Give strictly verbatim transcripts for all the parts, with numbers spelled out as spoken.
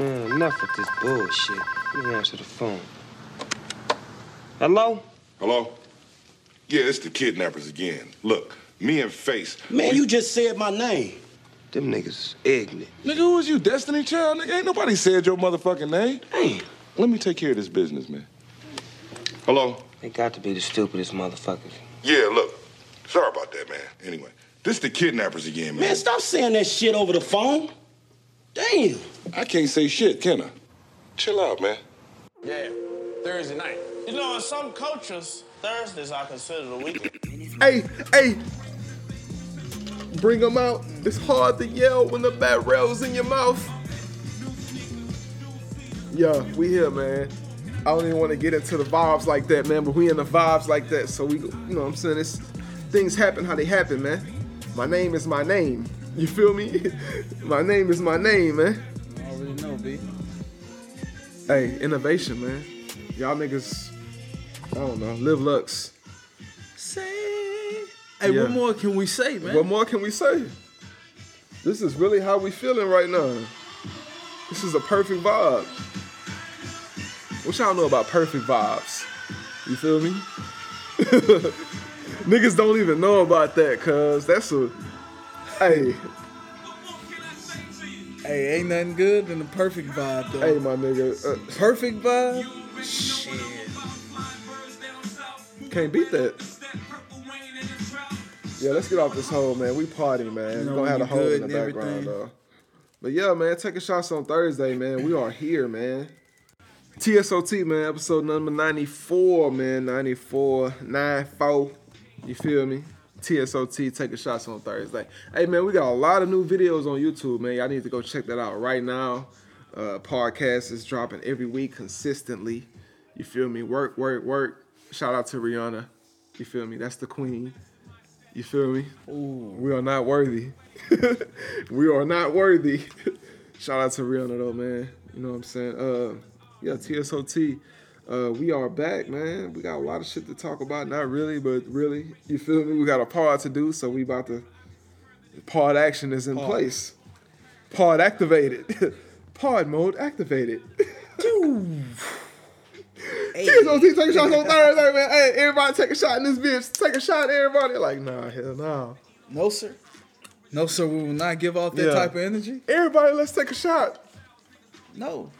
Man, enough with this bullshit. Let me answer the phone. Hello? Hello? Yeah, it's the kidnappers again. Look, me and Face. Man, we... you just said my name. Them niggas is ignorant. Nigga, who is you, Destiny Child? Nigga, ain't nobody said your motherfucking name. Damn. Let me take care of this business, man. Hello? They got to be the stupidest motherfuckers. Yeah, look. Sorry about that, man. Anyway, this the kidnappers again, man. Man, stop saying that shit over the phone. Damn. I can't say shit, can I? Chill out, man. Yeah, Thursday night. You know, in some cultures, Thursdays are considered a weekend. Hey, hey. Bring them out. It's hard to yell when the bat rail's in your mouth. Yo, we here, man. I don't even want to get into the vibes like that, man, but we in the vibes like that. So we, you know what I'm saying? It's, things happen how they happen, man. My name is my name. You feel me? My name is my name, man. I already know, B. Hey, innovation, man. Y'all niggas, I don't know, Live Lux. Say. Hey, yeah. What more can we say, man? What more can we say? This is really how we feeling right now. This is a perfect vibe. What y'all know about perfect vibes? You feel me? Niggas don't even know about that, cuz. That's a... Hey. Hey, ain't nothing good than the perfect vibe, though. Hey, my nigga. Uh, perfect vibe? Shit. Can't beat that. Yeah, let's get off this hole, man. We party, man. You know, we gonna have a hole in the background, everything. Though. But yeah, man, take a shot on Thursday, man. We are here, man. T S O T, man, episode number ninety-four, man. ninety-four, nine four. You feel me? T S O T, take a shot on Thursday. Hey, man, we got a lot of new videos on YouTube, man. Y'all need to go check that out right now. Uh, podcast is dropping every week consistently. You feel me? Work, work, work. Shout out to Rihanna. You feel me? That's the queen. You feel me? Ooh. We are not worthy. We are not worthy. Shout out to Rihanna, though, man. You know what I'm saying? Uh, yeah, T S O T. Uh, we are back, man. We got a lot of shit to talk about. Not really, but really. You feel me? We got a pod to do, so we about to... Pod action is in pod. place. Pod activated. Pod mode activated. Hey. T S O T, take a shot on Thursday, man. Hey, everybody take a shot in this bitch. Take a shot, everybody. Like, nah, hell no. No, sir. No, sir, we will not give off that yeah. type of energy. Everybody, let's take a shot. No.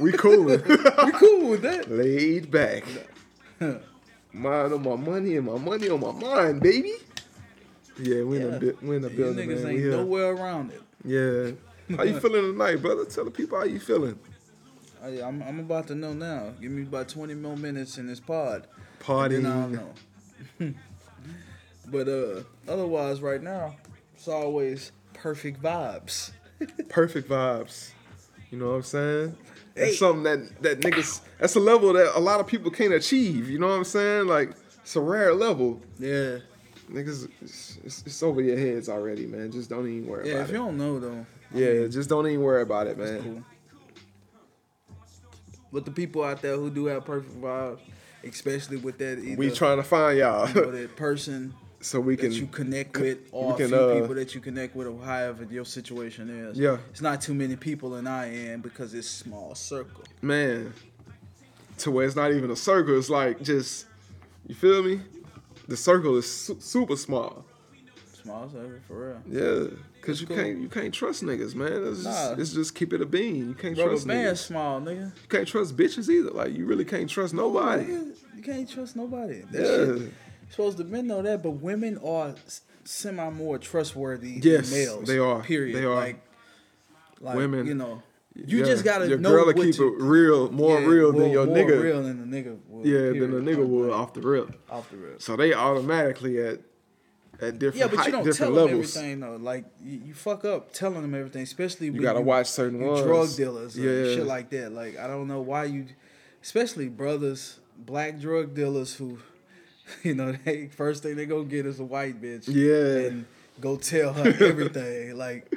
We cool. We cool with that. Laid back. Mind on my money and my money on my mind, baby. Yeah, we in the yeah. building, niggas man. Ain't nowhere around it. Yeah. How you feeling tonight, brother? Tell the people how you feeling. I'm, I'm about to know now. Give me about twenty more minutes in this pod. Party. And then I don't know. But uh, otherwise, right now, it's always perfect vibes. Perfect vibes. You know what I'm saying? That's hey. something that, that niggas... That's a level that a lot of people can't achieve. You know what I'm saying? Like, it's a rare level. Yeah. Niggas, it's, it's, it's over your heads already, man. Just don't even worry yeah, about it. Yeah, if you don't know, though. Yeah, I mean, just don't even worry about it, man. Cool. But the people out there who do have perfect vibes, especially with that, either, we trying to find y'all you know, that person so we can that you connect with, or can, a few uh, people that you connect with, or however your situation is. Yeah, it's not too many people in I am because it's small circle. Man, to where it's not even a circle. It's like just you feel me. The circle is su- super small. Small circle for real. Yeah. Cause you cool. can't you can't trust niggas, man. It's, nah. just, it's just keep it a bean. You can't Rubber trust niggas. Small, nigga. You can't trust bitches either. Like you really can't trust nobody. Ooh, you can't trust nobody. That yeah. shit, supposed to men know that, but women are semi more trustworthy yes, than males. They are. Period. They are. Like, like women. You know. You yeah. just gotta your know. Your girl what keep to, it real, more yeah, real more, than your more nigga. More real than the nigga would. Yeah, period. Than the nigga would like, off the rip. Off the rip. So they automatically at. At different yeah, but height, you don't tell levels. Them everything though. Like you, you fuck up telling them everything, especially you gotta you, watch certain ones. Drug dealers, yeah, and shit like that. Like I don't know why you, especially brothers, black drug dealers who, you know, they first thing they go get is a white bitch. Yeah, and go tell her everything. Like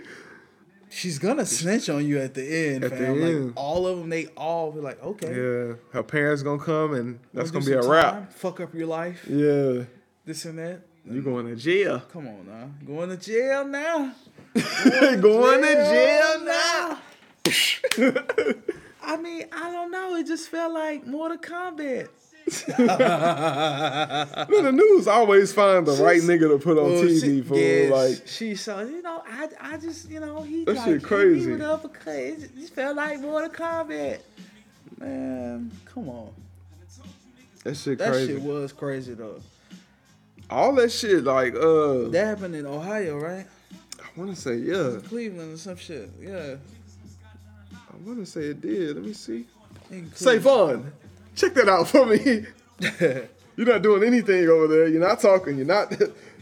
she's gonna snitch on you at the end, at fam. The end. Like all of them, they all be like, okay, yeah, her parents gonna come and that's gonna, gonna be a wrap. Fuck up your life. Yeah, this and that. You going to jail. Come on now. Going to jail now. Going to jail now. I mean, I don't know. It just felt like Mortal Kombat. Then the news always find the She's, right nigga to put on well, T V for yeah, like she saw. You know, I I just you know he that like, shit crazy. He it just felt like Mortal Kombat. Man, come on. That shit crazy. That shit was crazy though. All that shit like uh. That happened in Ohio, right? I want to say yeah. Cleveland or some shit, yeah. I want to say it did. Let me see. Savon. Check that out for me. You're not doing anything over there. You're not talking. You're not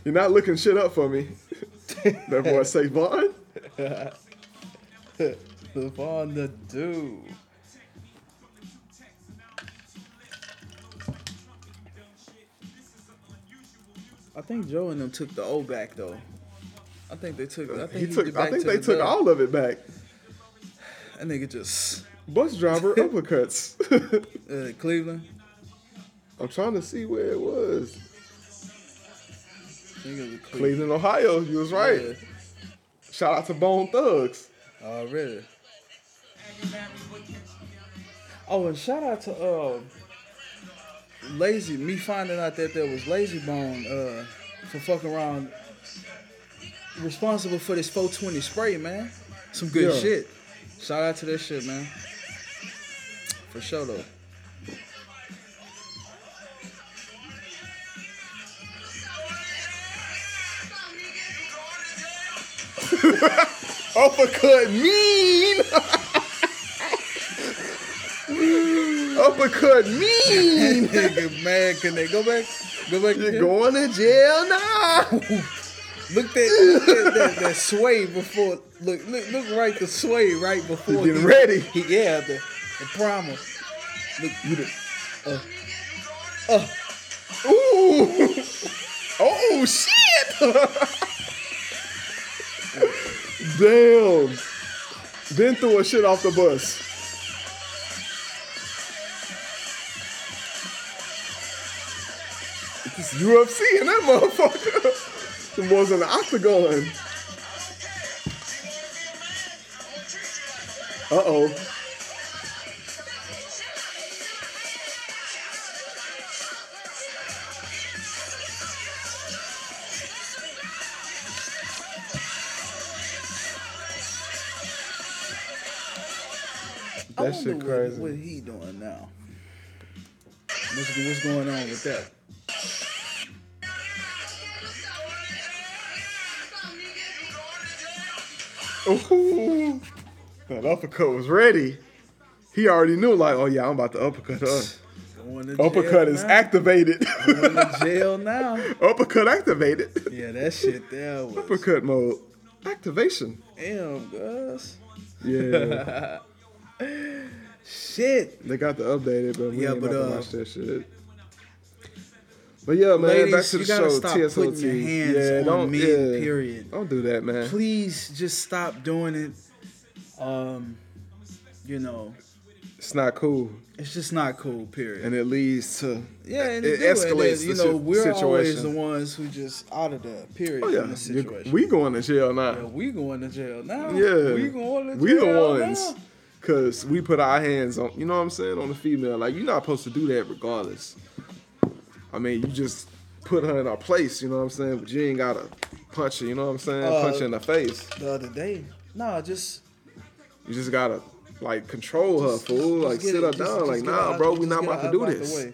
you're not looking shit up for me. That boy Savon. Savon the dude. I think Joe and them took the O back though. I think they took I think he he took, I think to they the took dub. All of it back. That nigga just bus driver uppercuts. uh, Cleveland. I'm trying to see where it was. I think it was Cleveland. Cleveland, Ohio. You was right. Yeah. Shout out to Bone Thugs. Oh, really? Oh, and shout out to uh, Lazy. Me finding out that there was Lazy Bone uh, for fucking around, responsible for this four twenty spray, man. Some good yeah. shit. Shout out to this shit, man. For sure, though. Uppercut mean! Uppercut mean! Nigga, man, can they go back? Go back You're to going to jail now! Look that, look that, that, that sway before, look, look, look right the sway right before. Getting ready. He, yeah, the, the primer. Look, you the, uh, uh. Ooh. Oh, shit. Damn. Then threw a shit off the bus. It's U F C in that motherfucker. The boys in the octagon. Uh-oh. That shit crazy. What, what he doing now? What's, what's going on with that? Ooh, that uppercut was ready. He already knew, like, oh yeah, I'm about to uppercut her. Going to uppercut jail is now. Activated. Going to jail now. Uppercut activated. Yeah, that shit there was. Uppercut mode. Activation. Damn, Gus. Yeah. Shit. They got the updated, but we yeah, ain't but, about uh, to watch that shit. But yeah, man, ladies, back to the show. Stop T S O T. Putting your hands yeah, on don't, men, yeah. period. Don't do that, man. Please just stop doing it. Um, you know, it's not cool. It's just not cool, period. And it leads to yeah, and it, it escalates. And, you know, the we're situation. Always the ones who just out of the period. Oh yeah, in the situation. we going to jail now. Yeah, we going to jail now. Yeah, we going to jail. We the ones because we put our hands on. You know what I'm saying? On the female, like you're not supposed to do that, regardless. I mean, you just put her in her place, you know what I'm saying? But you ain't got to punch her, you know what I'm saying? Uh, punch her in the face. The other day. Nah, just... You just got to, like, control just, her, fool. Like, sit it, her just, down. Just like, nah, out, bro, we not about to do this.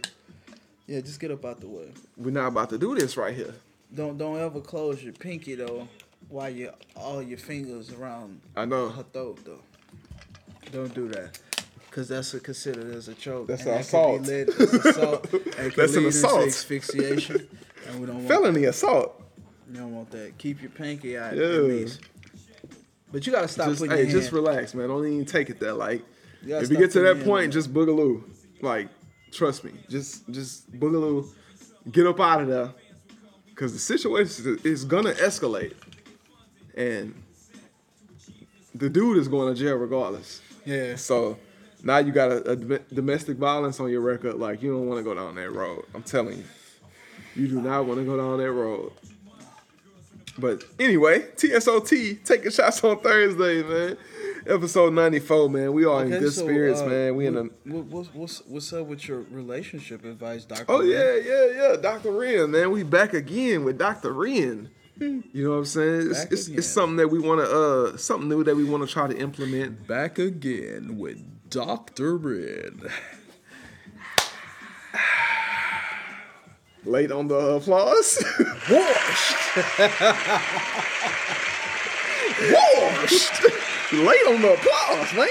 Yeah, just get up out the way. We're not about to do this right here. Don't don't ever close your pinky, though, while you all your fingers around I know. Her throat, though. Don't do that. Because that's a, considered as a choke. That's an that assault. Led, that's, assault. That that's an assault. Asphyxiation. And we don't want felony that. Assault. You don't want that. Keep your pinky out yeah. at least. But you got to stop just, putting hey, your hand. Hey, just relax, man. Don't even take it there. Like, you if you get to that point, just boogaloo. Like, trust me. Just just boogaloo. Get up out of there. Because the situation is going to escalate. And the dude is going to jail regardless. Yeah. So... Now you got a, a domestic violence on your record. Like, you don't want to go down that road. I'm telling you. You do not want to go down that road. But anyway, T S O T, taking shots on Thursday, man. Episode ninety-four, man. We are okay, in good so, spirits, uh, man. We what, in a... What's, what's, what's up with your relationship advice, Doctor Oh, Ren? yeah, yeah, yeah. Doctor Ren, man. We back again with Doctor Ren. You know what I'm saying? It's, it's, it's something that we want to, uh, something new that we want to try to implement. Back again with Doctor Ren. Late on the applause. Washed. Washed. Late on the applause, man.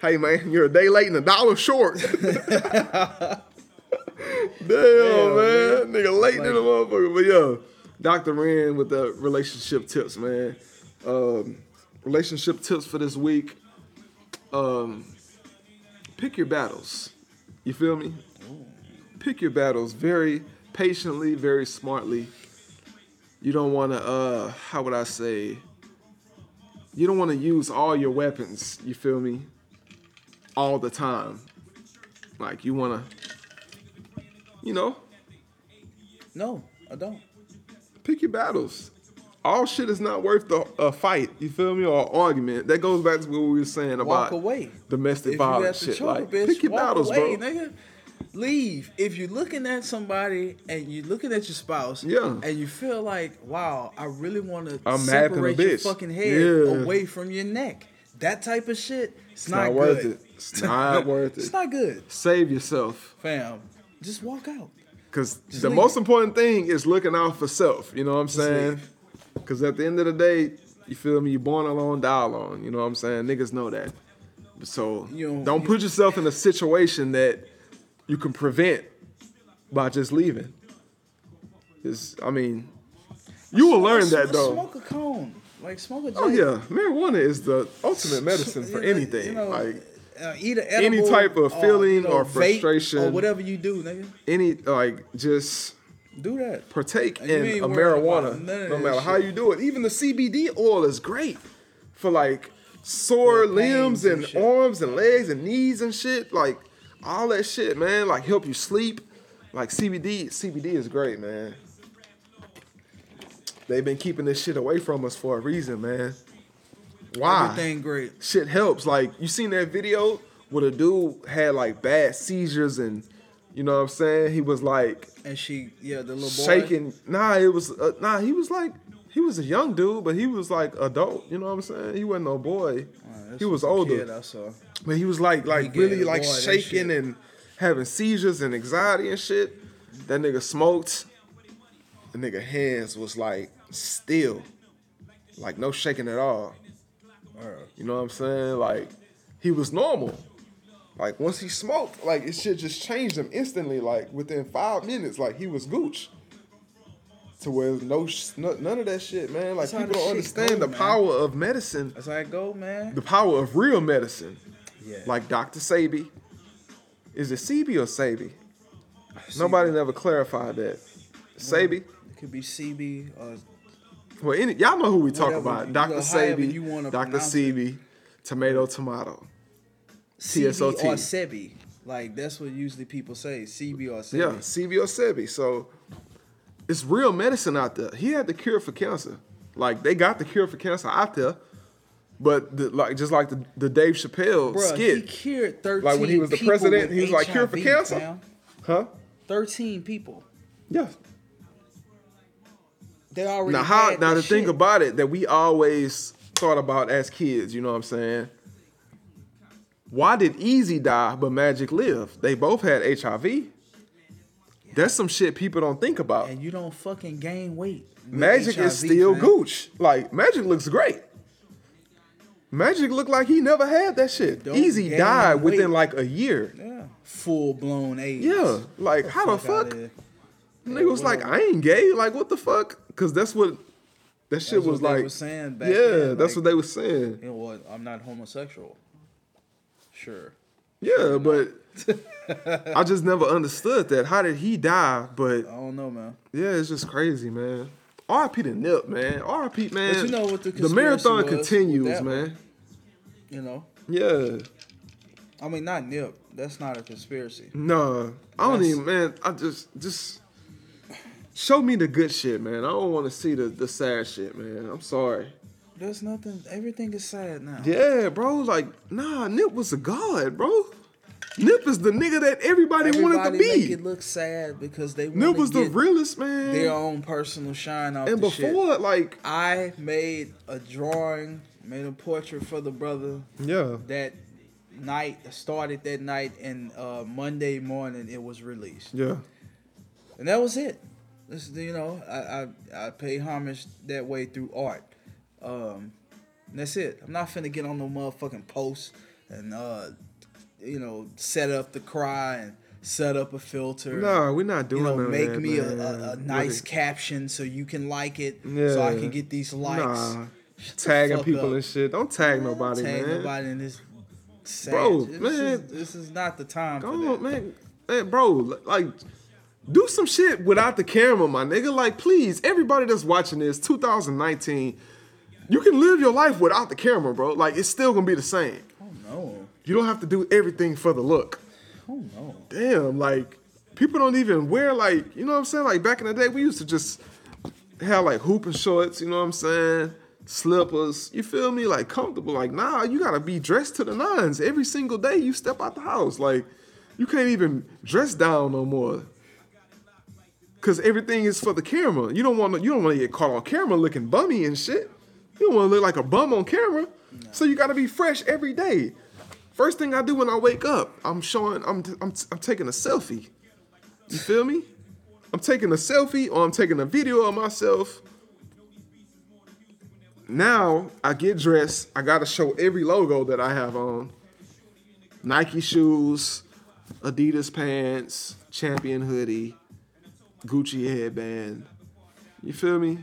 Hey, man, you're a day late and a dollar short. Damn, Damn, man. man. Nigga late like, than a motherfucker. But, yo, Doctor Ren with the relationship tips, man. Um, relationship tips for this week. Um, pick your battles. You feel me? Pick your battles very patiently, very smartly. You don't want to, uh, how would I say... You don't want to use all your weapons, you feel me, all the time. Like, you want to, you know. No, I don't. Pick your battles. All shit is not worth the a fight, you feel me, or argument. That goes back to what we were saying walk about away. domestic if violence shit. Like, bitch, pick your walk battles, away, bro. Nigga. Leave. If you're looking at somebody and you're looking at your spouse, yeah. and you feel like, wow, I really want to separate your bitch. fucking head yeah. away from your neck. That type of shit, it's, it's not, not worth good. it. It's not worth it. It's not good. Save yourself. Fam, just walk out. Because the leave. most important thing is looking out for self. You know what I'm just saying? Because at the end of the day, you feel me? You're born alone, die alone. You know what I'm saying? Niggas know that. So you know, don't you put yourself in a situation that you can prevent by just leaving. It's, I mean, you will learn that, though. Smoke a cone. Like, smoke a joint. Oh, yeah. Marijuana is the ultimate medicine for anything. You know, like, uh, eat an edible, any type of feeling or, you know, or frustration. Or whatever you do, nigga. Any, like, just... Do that. Partake in a marijuana, no matter how you do it. Even the C B D oil is great for, like, sore limbs and arms and legs and knees and shit. Like... All that shit, man, like help you sleep. Like C B D, C B D is great, man. They've been keeping this shit away from us for a reason, man. Why? Everything great. Shit helps. Like, you seen that video where the dude had like bad seizures and, you know what I'm saying? He was like... And she, yeah, the little boy? Shaking. Nah, it was, uh, nah, he was like, he was a young dude, but he was like adult, you know what I'm saying? He wasn't no boy. Right, he was older. Kid I saw. But he was like, like he really like boy, shaking and having seizures and anxiety and shit. That nigga smoked. The nigga hands was like still, like no shaking at all. You know what I'm saying? Like he was normal. Like once he smoked, like it shit just changed him instantly. Like within five minutes, like he was Gooch. To where no none of that shit, man. Like people don't understand the power of medicine. That's how it go, man. The power of real medicine. Yeah. Like Doctor Sebi. Is it Sebi or Sebi? Nobody never clarified that. Sebi? It could be Sebi or... Well, any, y'all know who we talk about. Doctor Sebi, Doctor Sebi, tomato, tomato. T S O T. Sebi or Sebi. Like, that's what usually people say. Sebi or Sebi. Yeah, Sebi or Sebi. So, it's real medicine out there. He had the cure for cancer. Like, they got the cure for cancer out there. But the, like just like the, the Dave Chappelle Bruh, skit. He cured thirteen people. Like when he was the president, he was like, cure for cancer. Now. Huh? thirteen people. Yeah. They already now, how, had Now, the shit. thing about it that we always thought about as kids, you know what I'm saying? Why did Eazy die but Magic live? They both had H I V. That's some shit people don't think about. And you don't fucking gain weight. Magic H I V, is still man. Gooch. Like, Magic looks great. Magic looked like he never had that shit. Eazy died within weight. like a year. Yeah. Full-blown AIDS. Yeah. Like, what how the fuck? Nigga yeah, was well, like, I ain't gay. Like, what the fuck? Because that's what... That shit was like... That's what they were saying back yeah, then. Yeah, that's like, what they were saying. You know what? I'm not homosexual. Sure. Yeah, but... I just never understood that. How did he die? But I don't know, man. Yeah, it's just crazy, man. R I P to Nip, man. R I P, man. But you know what the the marathon was, continues, man. You know. Yeah. I mean, not Nip. That's not a conspiracy. No, I don't That's... even, man. I just, just show me the good shit, man. I don't want to see the the sad shit, man. I'm sorry. There's nothing. Everything is sad now. Yeah, bro. Like, nah, Nip was a god, bro. Nip is the nigga that everybody, everybody wanted to be. Everybody make it look sad because they wanted to Nip was the realest, man. Their own personal shine out. And the before, shit. like, I made a drawing, made a portrait for the brother. Yeah. That night started that night, and uh, Monday morning it was released. Yeah. And that was it. This, you know, I, I I pay homage that way through art. Um, and that's it. I'm not finna get on no motherfucking post and uh. you know, set up the cry and set up a filter. No, we're not doing that. You know, make that, me a, a, a nice really? caption so you can like it, yeah. so I can get these likes. Nah. Tagging people up. and shit. Don't tag man, nobody, don't tag man. nobody in this. Sad. Bro, this man. Is, this is not the time for that. On, man. man. Bro, like, do some shit without the camera, my nigga. Like, please, everybody that's watching this, two thousand nineteen, you can live your life without the camera, bro. Like, it's still gonna be the same. Oh, no. You don't have to do everything for the look. Oh, no. Damn, like, people don't even wear, like, you know what I'm saying? Like, back in the day, we used to just have, like, hoop and shorts, you know what I'm saying? Slippers, you feel me? Like, comfortable. Like, nah, you got to be dressed to the nines. Every single day you step out the house. Like, you can't even dress down no more. Because everything is for the camera. You don't want to, you don't want to get caught on camera looking bummy and shit. You don't want to look like a bum on camera. No. So you got to be fresh every day. First thing I do when I wake up, I'm showing, I'm, I'm, I'm taking a selfie. You feel me? I'm taking a selfie or I'm taking a video of myself. Now I get dressed. I gotta show every logo that I have on: Nike shoes, Adidas pants, Champion hoodie, Gucci headband. You feel me?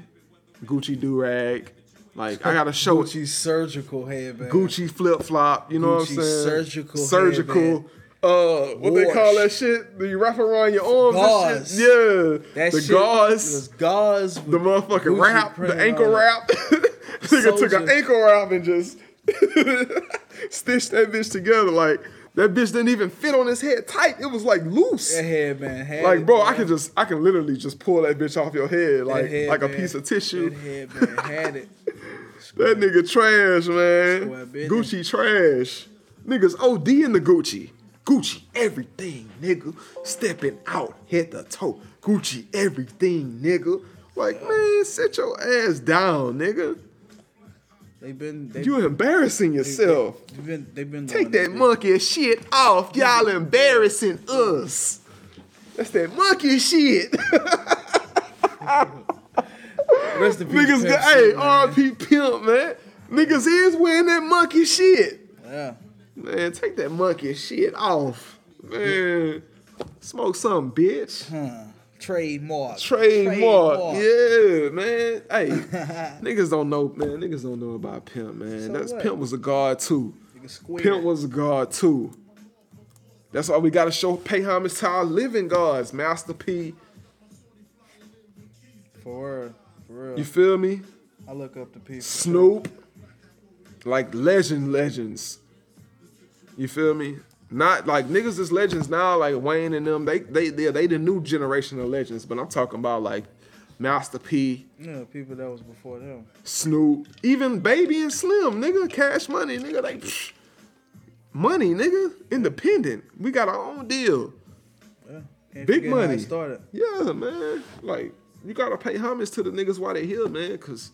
Gucci do-rag. Like, I got to show... Gucci surgical headband. Gucci flip-flop, you know Gucci what I'm saying? Gucci surgical Surgical. Headband. Uh, what Wash. They call that shit? You wrap around your arms gauze. And shit? Yeah. That the shit gauze. Was gauze. The motherfucking Gucci wrap. The ankle wrap. Nigga took an ankle wrap and just stitched that bitch together. Like, that bitch didn't even fit on his head tight. It was, like, loose. That headband. Head like, bro, I can just... I can literally just pull that bitch off your head like, head, like a piece of tissue. That headband had it. That nigga trash, man. Gucci trash. Niggas O D in the Gucci. Gucci everything, nigga. Stepping out, head to toe. Gucci everything, nigga. Like, man, sit your ass down, nigga. They've been. They, you embarrassing yourself. They, they, they've been. They've been. Take that monkey shit off, y'all embarrassing us. That's that monkey shit. Rest in peace, niggas, Pimp, hey, R P Pimp, man. Niggas is wearing that monkey shit. Yeah. Man, take that monkey shit off. Man. Smoke something, bitch. Huh. Trademark. Trademark. Trademark. Yeah, man. Hey, niggas don't know, man. Niggas don't know about Pimp, man. So That's what? Pimp was a guard, too. Pimp was a guard, too. That's why we got to show pay homage to our living guards, Master P. For real. You feel me? I look up to people. Snoop. Like legend legends. You feel me? Not like niggas is legends now, like Wayne and them. They they they they the new generation of legends, but I'm talking about like Master P. Yeah, people that was before them. Snoop. Even Baby and Slim, nigga, Cash Money, nigga, like psh, money, nigga. Independent. We got our own deal. Yeah. Big money. Started. Yeah, man. Like, you gotta pay homage to the niggas while they here, man, because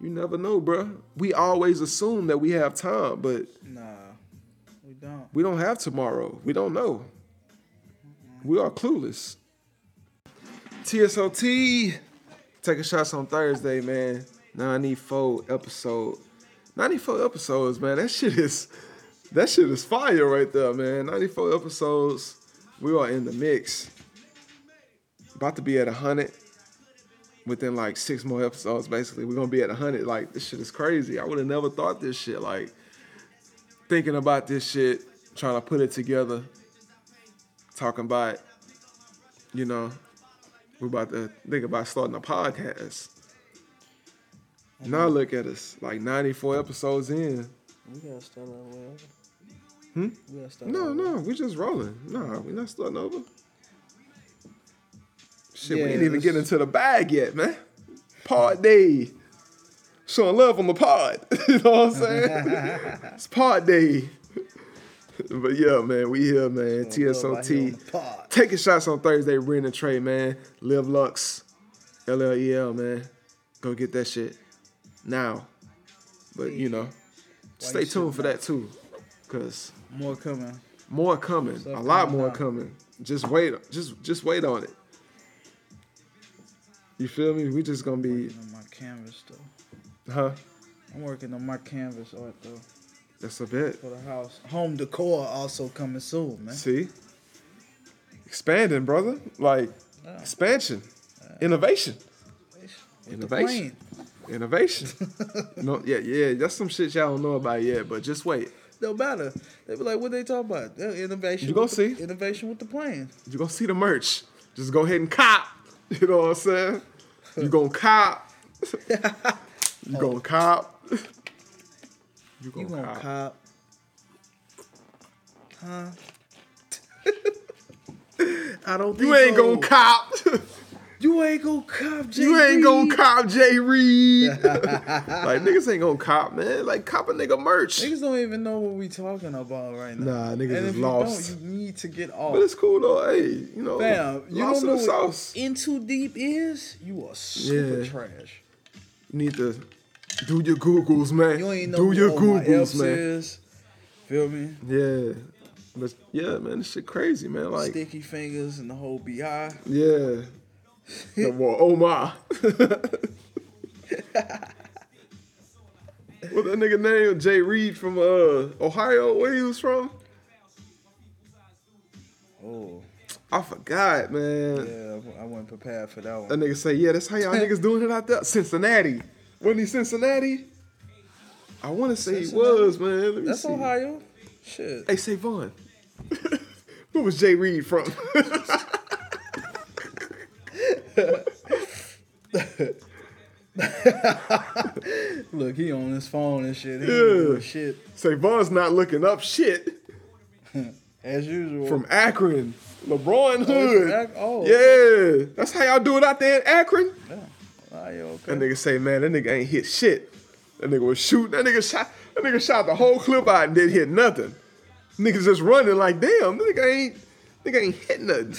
you never know, bro. We always assume that we have time, but... Nah, we don't. We don't have tomorrow. We don't know. Mm-hmm. We are clueless. T S O T, taking shots on Thursday, man. ninety-four episode. ninety-four episodes, man. That shit is... That shit is fire right there, man. ninety-four episodes. We are in the mix. About to be at one hundred. Within like six more episodes, basically, we're gonna be at a hundred. Like, this shit is crazy. I would have never thought this shit. Like, thinking about this shit, trying to put it together, talking about, you know, we're about to think about starting a podcast. Mm-hmm. Now look at us, like ninety-four episodes in. We gotta start over. Hmm? We gotta start no, over. no, we just rolling. Nah, we not starting over. Shit, yeah, we ain't even get into the bag yet, man. Part day. Shout showing love on the pod. You know what I'm saying? It's pod day. But yeah, man, we here, man. T S O T. Taking shots on Thursday, Ren and Trey, man. Live Lux. L L E L, man. Go get that shit now. But, you know, stay tuned for that, too. Because... More coming. More coming. A lot more coming. Just wait. Just just wait on it. You feel me? We just gonna be... I'm working on my canvas, though. Huh? I'm working on my canvas art, though. That's a bit. For the house. Home decor also coming soon, man. See? Expanding, brother. Like, yeah. Expansion. Yeah. Innovation. Innovation. Innovation. No, yeah, yeah. That's some shit y'all don't know about yet, but just wait. No matter. They be like, what they talking about? Innovation. You gonna see. The, innovation with the plan. You gonna see the merch. Just go ahead and cop. You know what I'm saying? You gonna cop. You gonna oh. cop. You gonna, you gonna cop. cop. Huh? I don't think you ain't so. gonna cop. You ain't gonna cop J. You Reed. ain't gonna cop J. Reed. Like, niggas ain't gonna cop, man. Like, cop a nigga merch. Niggas don't even know what we talking about right now. Nah, niggas and is if lost. You, don't, you need to get off. But it's cool though. Hey, you know, fam, you don't know what In Too Deep is. You are super yeah. trash. You need to do your Googles, man. You ain't know do your Googles, man. Is. Feel me? Yeah. But yeah, man, this shit crazy, man. Like sticky fingers and the whole B I. Yeah. No more. Oh my. What that nigga name? Jay Reed from uh, Ohio. Where he was from? Oh, I forgot, man. Yeah, I wasn't prepared for that one. That nigga say, yeah, that's how y'all niggas doing it out there. Cincinnati. Wasn't he Cincinnati? I want to say Cincinnati. He was, man. Let me that's see. Ohio. Shit. Hey, say Vaughn. Where was Jay Reed from? Look, he on his phone and shit. He yeah. doing shit. Savon's not looking up shit. As usual. From Akron. LeBron Hood. Oh, Ac- oh. Yeah. That's how y'all do it out there in Akron? Yeah. Right, okay. That nigga say, man, that nigga ain't hit shit. That nigga was shooting. That nigga shot that nigga shot the whole clip out and didn't hit nothing. Niggas just running like, damn, that nigga ain't nigga ain't hit nothing.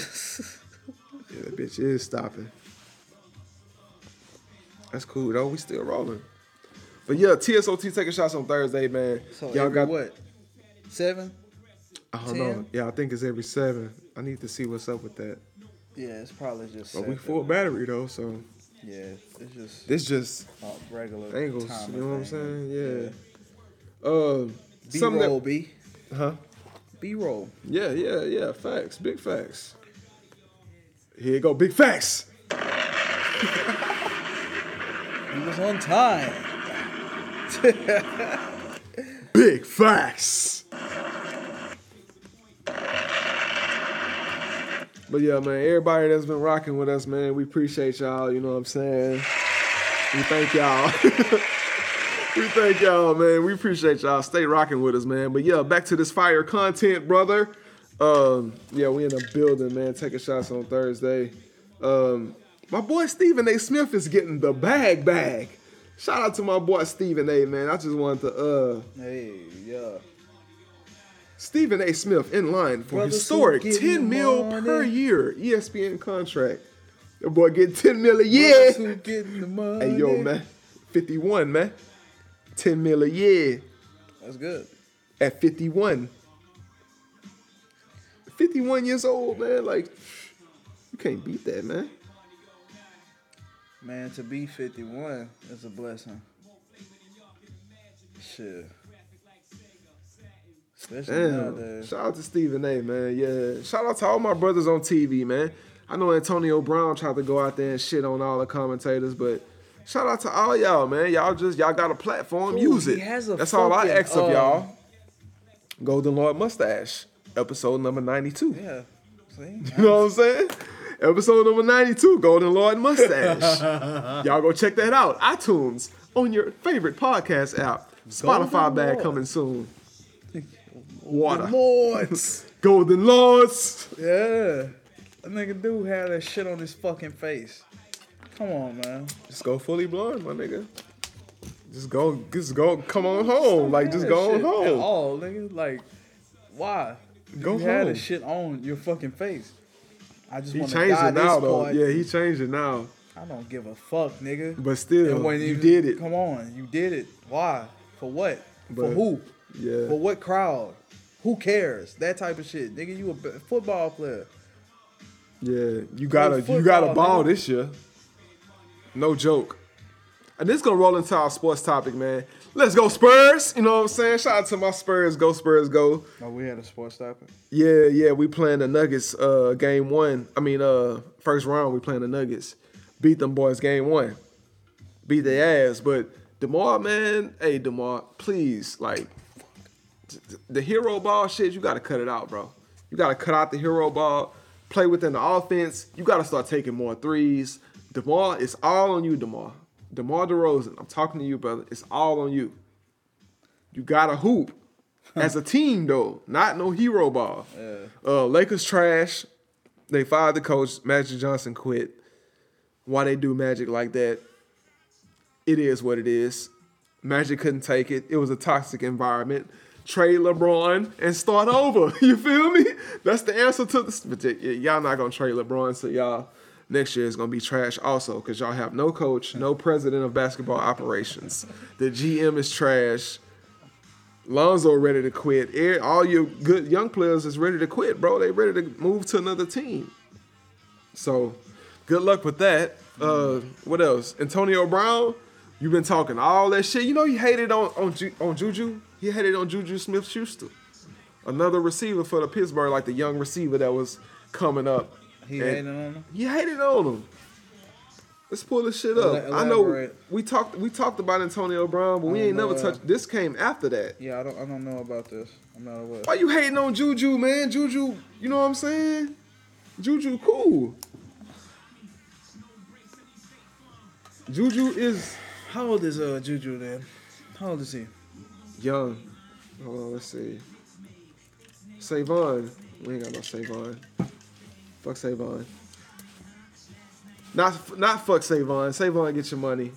Yeah, that bitch is stopping. That's cool, though. We still rolling. But, yeah, T S O T taking shots on Thursday, man. So y'all every got what? Seven? I don't ten? Know. Yeah, I think it's every seven. I need to see what's up with that. Yeah, it's probably just but seven. We full battery, though, so. Yeah, it's just. It's just. Regular angles, you know what I'm saying? Yeah. yeah. Uh, B-roll, that, B. Huh? B-roll. Yeah, yeah, yeah. Facts. Big facts. Here you go, big facts. He was on time. Big facts. But yeah, man, everybody that's been rocking with us, man, we appreciate y'all, you know what I'm saying? We thank y'all. We thank y'all, man. We appreciate y'all. Stay rocking with us, man. But yeah, back to this fire content, brother. Um, yeah, we in the building, man, taking shots on Thursday. Um, my boy Stephen A. Smith is getting the bag bag. Shout out to my boy Stephen A., man. I just wanted to, uh... Hey, yeah. Stephen A. Smith in line for Brothers historic ten mil money. Per year E S P N contract. That boy getting ten mil a year. Getting the money. Hey, yo, man. fifty-one, man. ten mil a year. That's good. At fifty-one. fifty-one years old, man. Like, you can't beat that, man. Man, to be fifty-one is a blessing. Shit. Especially nowadays. Shout out to Stephen A, man. Yeah. Shout out to all my brothers on T V, man. I know Antonio Brown tried to go out there and shit on all the commentators, but shout out to all y'all, man. Y'all just, y'all got a platform. Ooh, use it. That's all I ask of y'all. Golden Lord Mustache. Episode number ninety-two. Yeah. See? Nice. You know what I'm saying? Episode number ninety-two, Golden Lord Mustache. Y'all go check that out. iTunes on your favorite podcast app. Golden Spotify bag coming soon. Water. Golden Lords. Golden Lords. Yeah. That nigga dude had that shit on his fucking face. Come on, man. Just go fully blonde, my nigga. Just go, just go, come on home. Like, just go on home. At all, nigga. Like, why? Go you home. You had the shit on your fucking face. I just want to die. He changed it now, though. Part. Yeah, he changed it now. I don't give a fuck, nigga. But still, when you even, did it. Come on, you did it. Why? For what? But, for who? Yeah. For what crowd? Who cares? That type of shit, nigga. You a football player. Yeah, you gotta, football, you gotta ball, nigga, this year. No joke. And this is going to roll into our sports topic, man. Let's go Spurs. You know what I'm saying? Shout out to my Spurs. Go Spurs, go. Oh, we had a sports topic? Yeah, yeah. We playing the Nuggets uh, game one. I mean, uh, first round, we playing the Nuggets. Beat them boys game one. Beat their ass. But DeMar, man, hey, DeMar, please, like, the hero ball shit, you got to cut it out, bro. You got to cut out the hero ball. Play within the offense. You got to start taking more threes. DeMar, it's all on you, DeMar. DeMar DeRozan, I'm talking to you, brother. It's all on you. You gotta hoop as a team, though. Not no hero ball. Yeah. Uh, Lakers trash. They fired the coach. Magic Johnson quit. Why they do Magic like that? It is what it is. Magic couldn't take it. It was a toxic environment. Trade LeBron and start over. You feel me? That's the answer to this. But y'all not gonna trade LeBron, so y'all. Next year is going to be trash also because y'all have no coach, no president of basketball operations. The G M is trash. Lonzo ready to quit. All your good young players is ready to quit, bro. They ready to move to another team. So good luck with that. Uh, what else? Antonio Brown, you've been talking all that shit. You know you hated on, on, Ju- on Juju. He hated on Juju Smith-Schuster, another receiver for the Pittsburgh, like the young receiver that was coming up. He hated on him? He hated on him. Let's pull this shit up. Elaborate. I know we talked we talked about Antonio Brown, but we ain't know, never touched. Uh, this came after that. Yeah, I don't I don't know about this. I'm not aware. Why you hating on Juju, man? Juju, you know what I'm saying? Juju cool. Juju is... How old is uh, Juju then? How old is he? Young. Hold on, let's see. Savon. We ain't got no Savon. Fuck Savon. Not not fuck Savon. Savon, get your money.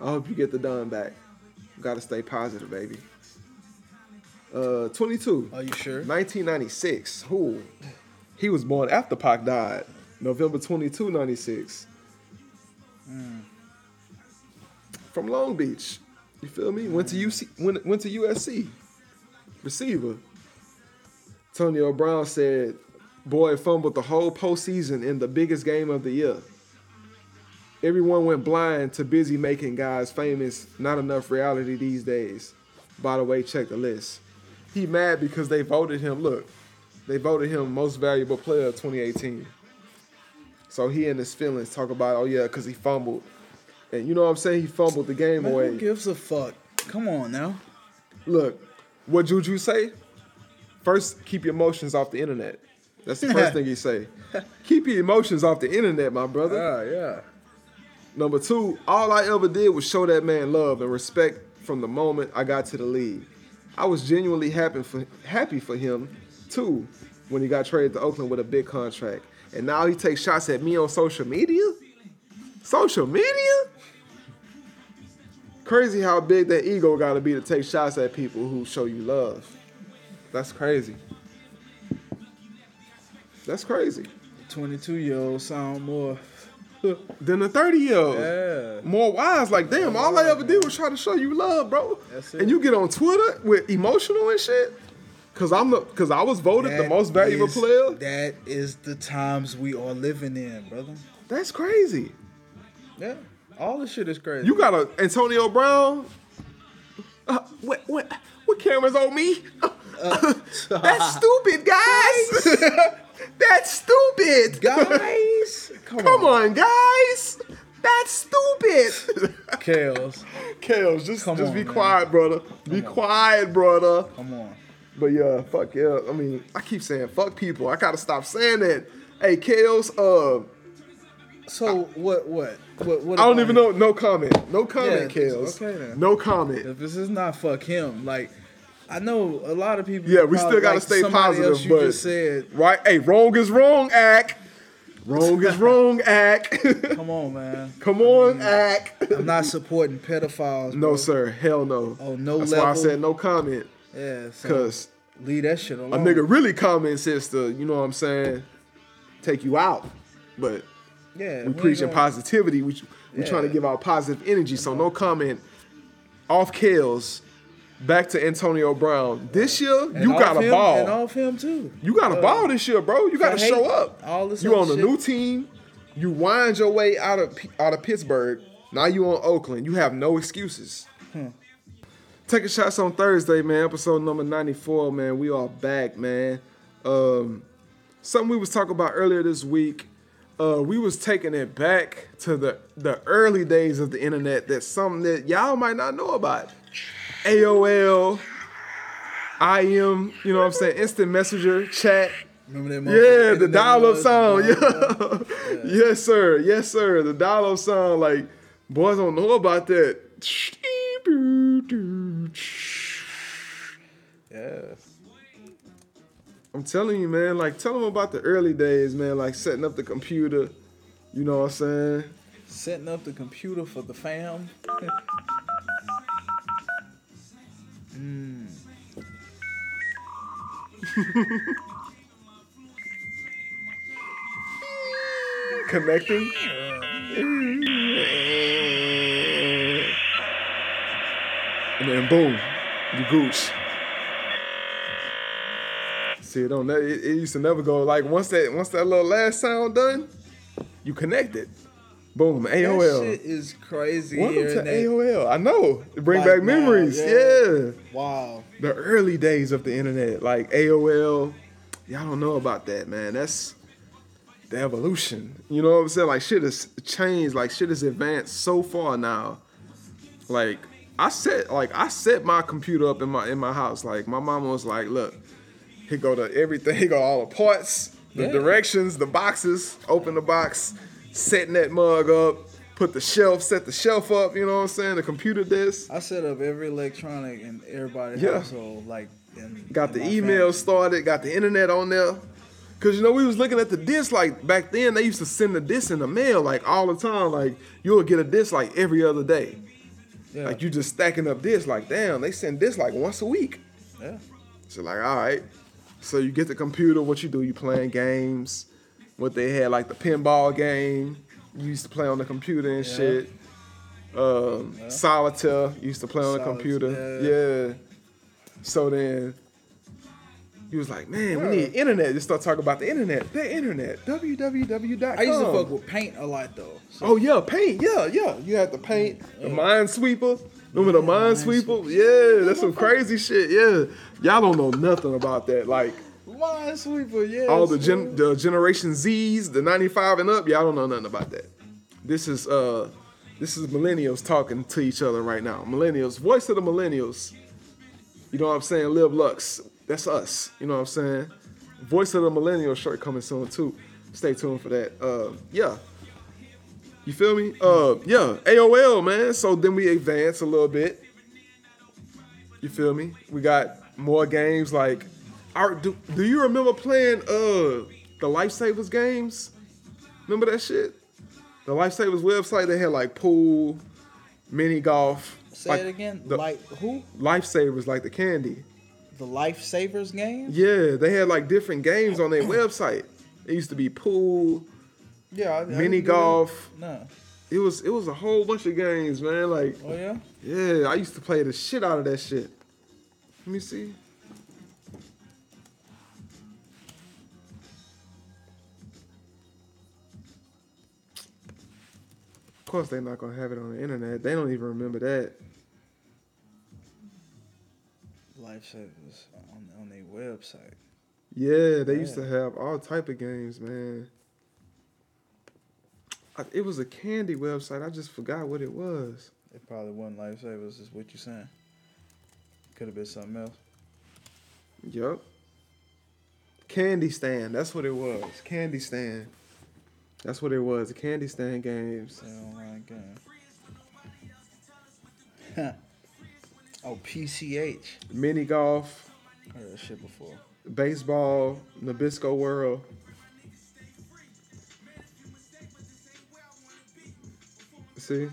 I hope you get the dime back. You gotta stay positive, baby. Uh, twenty-two. Are you sure? nineteen ninety-six. Who? He was born after Pac died. November twenty-second, ninety-six. Mm. From Long Beach. You feel me? Went to U C. Went, went to U S C. Receiver. Antonio Brown said, boy fumbled the whole postseason in the biggest game of the year. Everyone went blind to busy making guys famous. Not enough reality these days. By the way, check the list. He mad because they voted him. Look, they voted him most valuable player of twenty eighteen. So he and his feelings talk about, oh yeah, because he fumbled. And you know what I'm saying? He fumbled the game Man, away. Who gives a fuck? Come on now. Look, what Juju say? First, keep your emotions off the internet. That's the first thing he say. Keep your emotions off the internet, my brother. Yeah, yeah. Number two, all I ever did was show that man love and respect from the moment I got to the league. I was genuinely happy for, happy for him, too, when he got traded to Oakland with a big contract. And now he takes shots at me on social media? Social media? Crazy how big that ego got to be to take shots at people who show you love. That's crazy. That's crazy. twenty-two-year-old sound more... than a thirty-year-old. Yeah. More wise. Like, damn, all I ever did was try to show you love, bro. That's it. And you get on Twitter with emotional and shit? Because I'm the, because I was voted that the most valuable is, player? That is the times we are living in, brother. That's crazy. Yeah. All this shit is crazy. You got a Antonio Brown... Uh, what, what, what cameras on me? Uh, That's stupid, guys! That's stupid, guys. Come, Come on. on, guys. That's stupid. Kales, Kales, just, Come just on, be man. quiet, brother. Come be on. quiet, brother. Come on. But yeah, fuck yeah. I mean, I keep saying fuck people. I gotta stop saying that. Hey, Kales. Uh. So I, what? What? What? What? I don't even know. No comment. No comment, yeah, Kales. Okay then. No comment. If this is not fuck him, like. I know a lot of people. Yeah, we still gotta like stay positive. Else you but just said, right? Hey, wrong is wrong, act. Wrong is wrong, Ack. Come on, man. Come on, I mean, Ack. I'm not supporting pedophiles. No, bro. Sir. Hell no. Oh, no. That's level. Why I said no comment. Yeah. Because so leave that shit alone. A nigga really comments is to, you know what I'm saying, take you out. But yeah, we preaching positivity. We we yeah. trying to give out positive energy. So no comment. Off kills. Back to Antonio Brown. This year, and you got a him, ball. And off him, too. You got a uh, ball this year, bro. You got to show up. All this you on a shit. New team. You wind your way out of out of Pittsburgh. Now you on Oakland. You have no excuses. Hmm. Taking shots on Thursday, man. Episode number ninety-four, man. We are back, man. Um, something we was talking about earlier this week. Uh, we was taking it back to the, the early days of the internet. That's something that y'all might not know about. A O L, I M, you know what I'm saying, instant messenger, chat. Remember that? Yeah, the dial-up sound. Yeah. Yeah. Yes, sir. Yes, sir. The dial-up sound. Like, boys don't know about that. Yes. I'm telling you, man. Like, tell them about the early days, man. Like, setting up the computer. You know what I'm saying? Setting up the computer for the fam. Mm. Connecting. And then boom, you gooch. See, it don't it, it used to never go like once that once that little last sound done, you connected. Boom, A O L. That shit is crazy. Welcome to that. A O L. I know. It brings like back now, memories. Yeah. yeah. Wow. The early days of the internet. Like A O L. Y'all don't know about that, man. That's the evolution. You know what I'm saying? Like, shit has changed. Like, shit has advanced so far now. Like, I set like I set my computer up in my in my house. Like, my mama was like, look, here go to everything, here go all the parts, the yeah. directions, the boxes, open the box. Setting that mug up, put the shelf, set the shelf up, you know what I'm saying? The computer desk. I set up every electronic in everybody's yeah. household. Like, in, got in the email family. Started, got the internet on there. Because, you know, we was looking at the disc, like, back then, they used to send the disc in the mail, like, all the time. Like, you'll get a disc, like, every other day. Yeah. Like, you just stacking up discs, like, damn, they send discs, like, once a week. Yeah. So, like, all right. So, you get the computer, what you do, you playing games. What they had, like the pinball game you used to play on the computer and yeah. shit. Um, yeah. Solitaire you used to play on Solitaire. the computer. Yeah. So then, you was like, man, yeah. we need internet. Just start talking about the internet. The internet. w w w dot com. I used to fuck with Paint a lot, though. So. Oh, yeah, Paint. Yeah, yeah. You had the Paint, yeah. the Minesweeper. Remember yeah, the Minesweeper? Minesweeper? Yeah, that's some crazy shit. Yeah. Y'all don't know nothing about that. Like, Minesweeper, yes. All the, gen- the Generation Z's, the ninety-five and up, y'all don't know nothing about that. This is uh, this is millennials talking to each other right now. Millennials, voice of the millennials. You know what I'm saying? Live Lux. That's us. You know what I'm saying? Voice of the millennial shirt coming soon too. Stay tuned for that. Uh, yeah. You feel me? Uh, yeah. A O L, man. So then we advance a little bit. You feel me? We got more games like. Our, do, do you remember playing uh the Life Savers games? Remember that shit? The Life Savers website, they had like pool, mini golf. Say like, it again? The, like who? Life Savers, like the candy. The Life Savers game? Yeah, they had like different games on their website. It used to be pool, yeah, I, mini I golf. No. It was it was a whole bunch of games, man. Like, oh yeah? Yeah, I used to play the shit out of that shit. Let me see. Of course they're not gonna have it on the internet. They don't even remember that. Life Savers on, on their website. Yeah, they yeah. used to have all type of games, man. I, it was a candy website. I just forgot what it was. It probably wasn't Life Savers, is what you're saying. Could have been something else. Yup. Candy Stand. That's what it was. Candy Stand. That's what it was, the Candy Stand games. Oh, my God. Oh, P C H. Mini golf. I heard that shit before. Baseball, Nabisco World. See?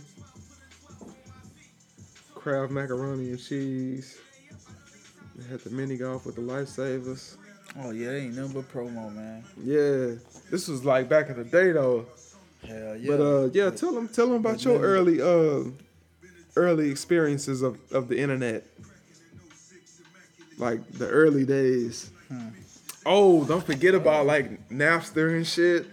Kraft macaroni and cheese. They had the mini golf with the Life Savers. Oh, yeah, they ain't nothing but promo, man. Yeah. This was like back in the day, though. Hell yeah. But, uh, yeah, tell them, tell them about but your early uh, early experiences of, of the internet. Like, the early days. Hmm. Oh, don't forget about, like, Napster and shit.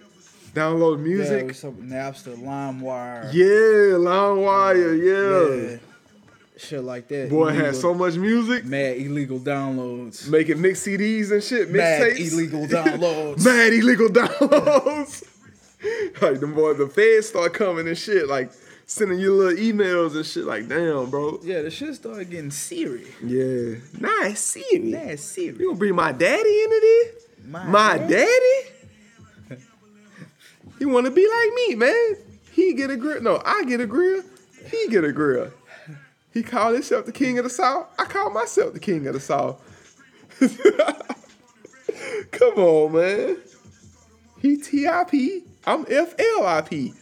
Download music. Yeah, we saw Napster, LimeWire. Yeah, LimeWire, yeah. yeah. Shit like that. Boy, illegal, had so much music. Mad illegal downloads. Making mixed C Ds and shit. Mad tapes. Illegal downloads. Mad illegal downloads. Like, them boys, the feds start coming and shit. Like, sending you little emails and shit. Like, damn, bro. Yeah, the shit started getting serious. Yeah. Nice serious. Nice serious. You gonna bring my daddy into this? My, my daddy? daddy? He wanna be like me, man. He get a grill. No, I get a grill. He get a grill. He called himself the King of the South. I call myself the King of the South. Come on, man. He T I P. I'm F L I P.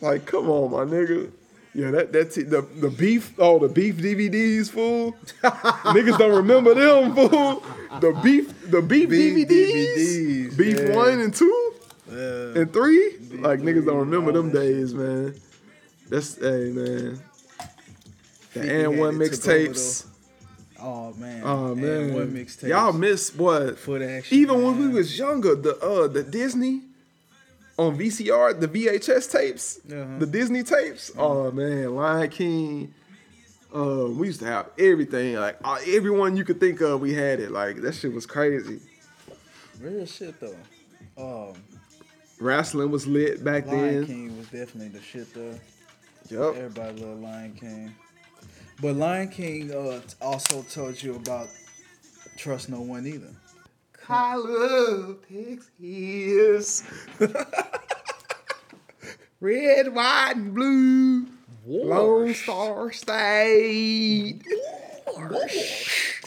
Like, come on, my nigga. Yeah, that that t- the the beef. Oh, the beef D V Ds, fool. Niggas don't remember them, fool. The beef, the beef, beef D V Ds. D V Ds. Beef yeah. one and two yeah. and three. Beef like three. Niggas don't remember them days, man. That's hey, man. The and one mixtapes. Oh man. Oh man. And one mixtapes. Y'all miss what? Foot action. Even man. When we was younger, the uh the Disney on V C R, the V H S tapes, uh-huh. the Disney tapes. Uh-huh. Oh man, Lion King. Uh, we used to have everything. Like uh, everyone you could think of, we had it. Like that shit was crazy. Real shit though. Um, Wrestling was lit back Lion then. Lion King was definitely the shit though. Yep. Everybody loved Lion King. But Lion King uh, also told you about trust no one either. Collar pig's ears, red, white, and blue. War. Lone Star State. Warsh.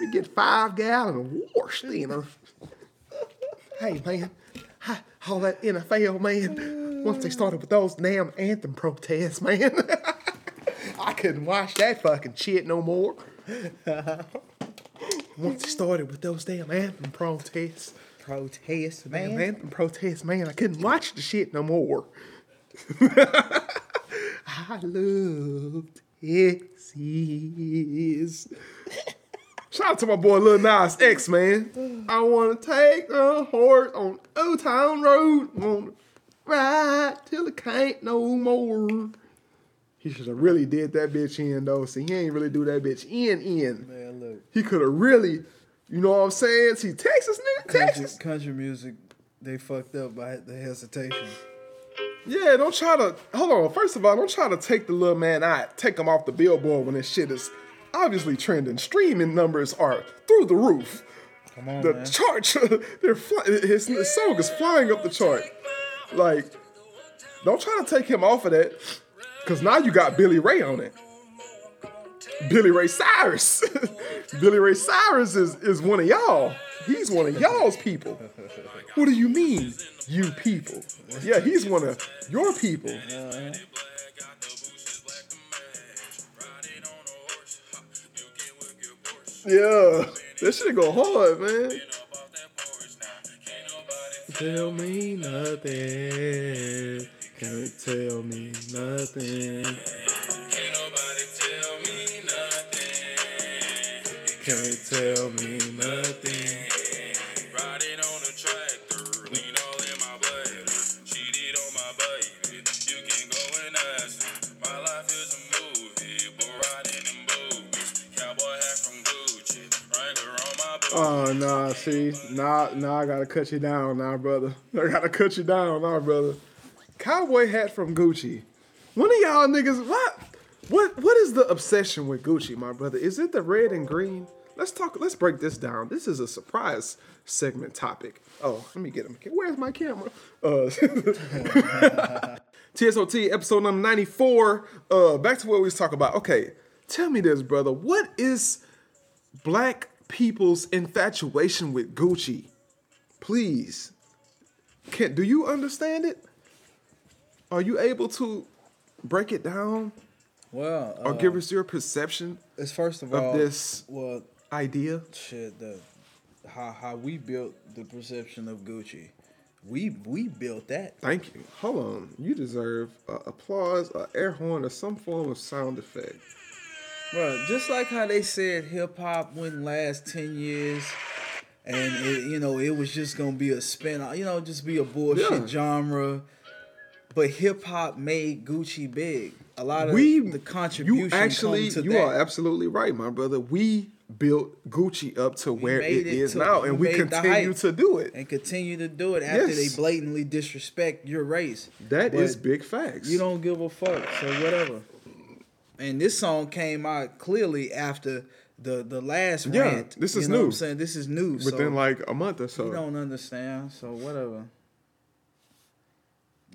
We get five gallon wash thinner. Hey man, all that N F L man. Once they started with those damn anthem protests, man. I couldn't watch that fucking shit no more. Once it started with those damn anthem protests. Protests, man. Damn anthem protests, man. I couldn't watch the shit no more. I love Texas. Shout out to my boy Lil Nas X, man. I want to take a horse on Old Town Road. Want to ride till I can't no more. He should have really did that bitch in, though. See, he ain't really do that bitch in, in. Man, look. He could have really, you know what I'm saying? See, Texas, nigga, country, Texas. Country music, they fucked up by the hesitation. Yeah, don't try to, hold on. First of all, don't try to take the little man out. Take him off the billboard when this shit is obviously trending. Streaming numbers are through the roof. Come on, the man. Chart, they're fly, his, his song is flying up the chart. Like, don't try to take him off of that. Because now you got Billy Ray on it. Billy Ray Cyrus. Billy Ray Cyrus is, is one of y'all. He's one of y'all's people. What do you mean, you people? Yeah, he's one of your people. Uh-huh. Yeah, that shit go hard, man. Tell me nothing. Can't tell me nothing. Can't nobody tell me nothing. Can't tell me nothing. Riding on a tractor, lean all in my blood. Cheated on my baby, you can go and ask me. My life is a movie, but riding in movies. Cowboy hat from Gucci, Wrangler on my boots. Oh, nah, see, nah, nah, I gotta cut you down now, brother. I gotta cut you down now, brother. Cowboy hat from Gucci. One of y'all niggas, what, what, what is the obsession with Gucci, my brother? Is it the red and green? Let's talk. Let's break this down. This is a surprise segment topic. Oh, let me get him. Where's my camera? Uh, T S O T episode number ninety-four. Uh, back to what we was talking about. Okay, tell me this, brother. What is black people's infatuation with Gucci? Please, can do you understand it? Are you able to break it down? Well, uh, or give us your perception. It's first of, of all this well idea. Shit, the how how we built the perception of Gucci. We we built that. Thank you. Hold on, you deserve uh, applause, an air horn, or some form of sound effect. Bro, just like how they said hip hop wouldn't last ten years, and it, you know it was just gonna be a spin, you know, just be a bullshit yeah. genre. But hip hop made Gucci big. A lot of we, the contribution. You actually, come to you that. Are absolutely right, my brother. We built Gucci up to we where it, it is to, now, and we continue to do it, and continue to do it after yes. they blatantly disrespect your race. That but is big facts. You don't give a fuck, so whatever. And this song came out clearly after the the last yeah, rant. This is you know new. What I'm saying? This is new. Within so like a month or so. You don't understand, so whatever.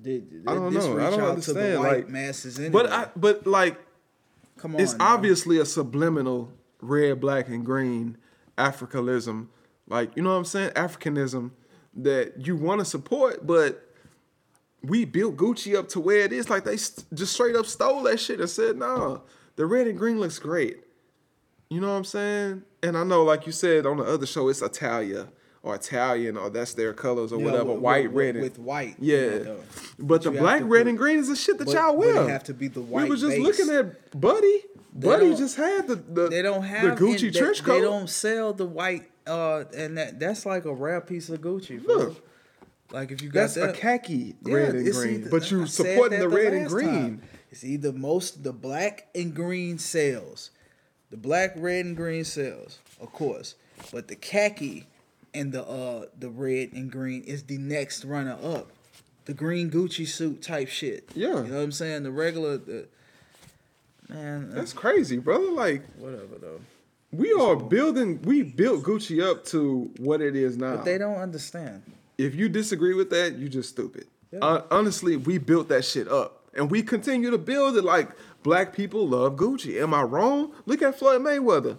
Did, I don't this know. I don't understand. Like masses, anyway. But I, but like, come on. It's man. Obviously a subliminal red, black, and green Africanism. Like you know what I'm saying? Africanism that you want to support, but we built Gucci up to where it is. Like they st- just straight up stole that shit and said, "Nah, the red and green looks great." You know what I'm saying? And I know, like you said on the other show, it's Italia. Or Italian, or that's their colors, or yeah, whatever. With, white, with, red, and with white. Yeah, you know, but, but the black, red, put, and green is the shit that but, y'all will. But it have to be the white. We were just base. Looking at Buddy. They Buddy just had the the, they don't have the Gucci they, trench coat. They don't sell the white, uh, and that that's like a rare piece of Gucci. Bro. Look, like if you got that's that, a khaki yeah, red and green, either, but you I supporting the, the red and green. Time. It's either most the black and green sales, the black, red, and green sales, of course, but the khaki. And the uh the red and green is the next runner up, the green Gucci suit type shit. Yeah, you know what I'm saying. The regular, the, man, that's uh, crazy, brother. Like whatever though. We it's are cool. building. We built Gucci up to what it is now. But they don't understand. If you disagree with that, you just stupid. Yeah. Uh, honestly, we built that shit up, and we continue to build it. Like black people love Gucci. Am I wrong? Look at Floyd Mayweather.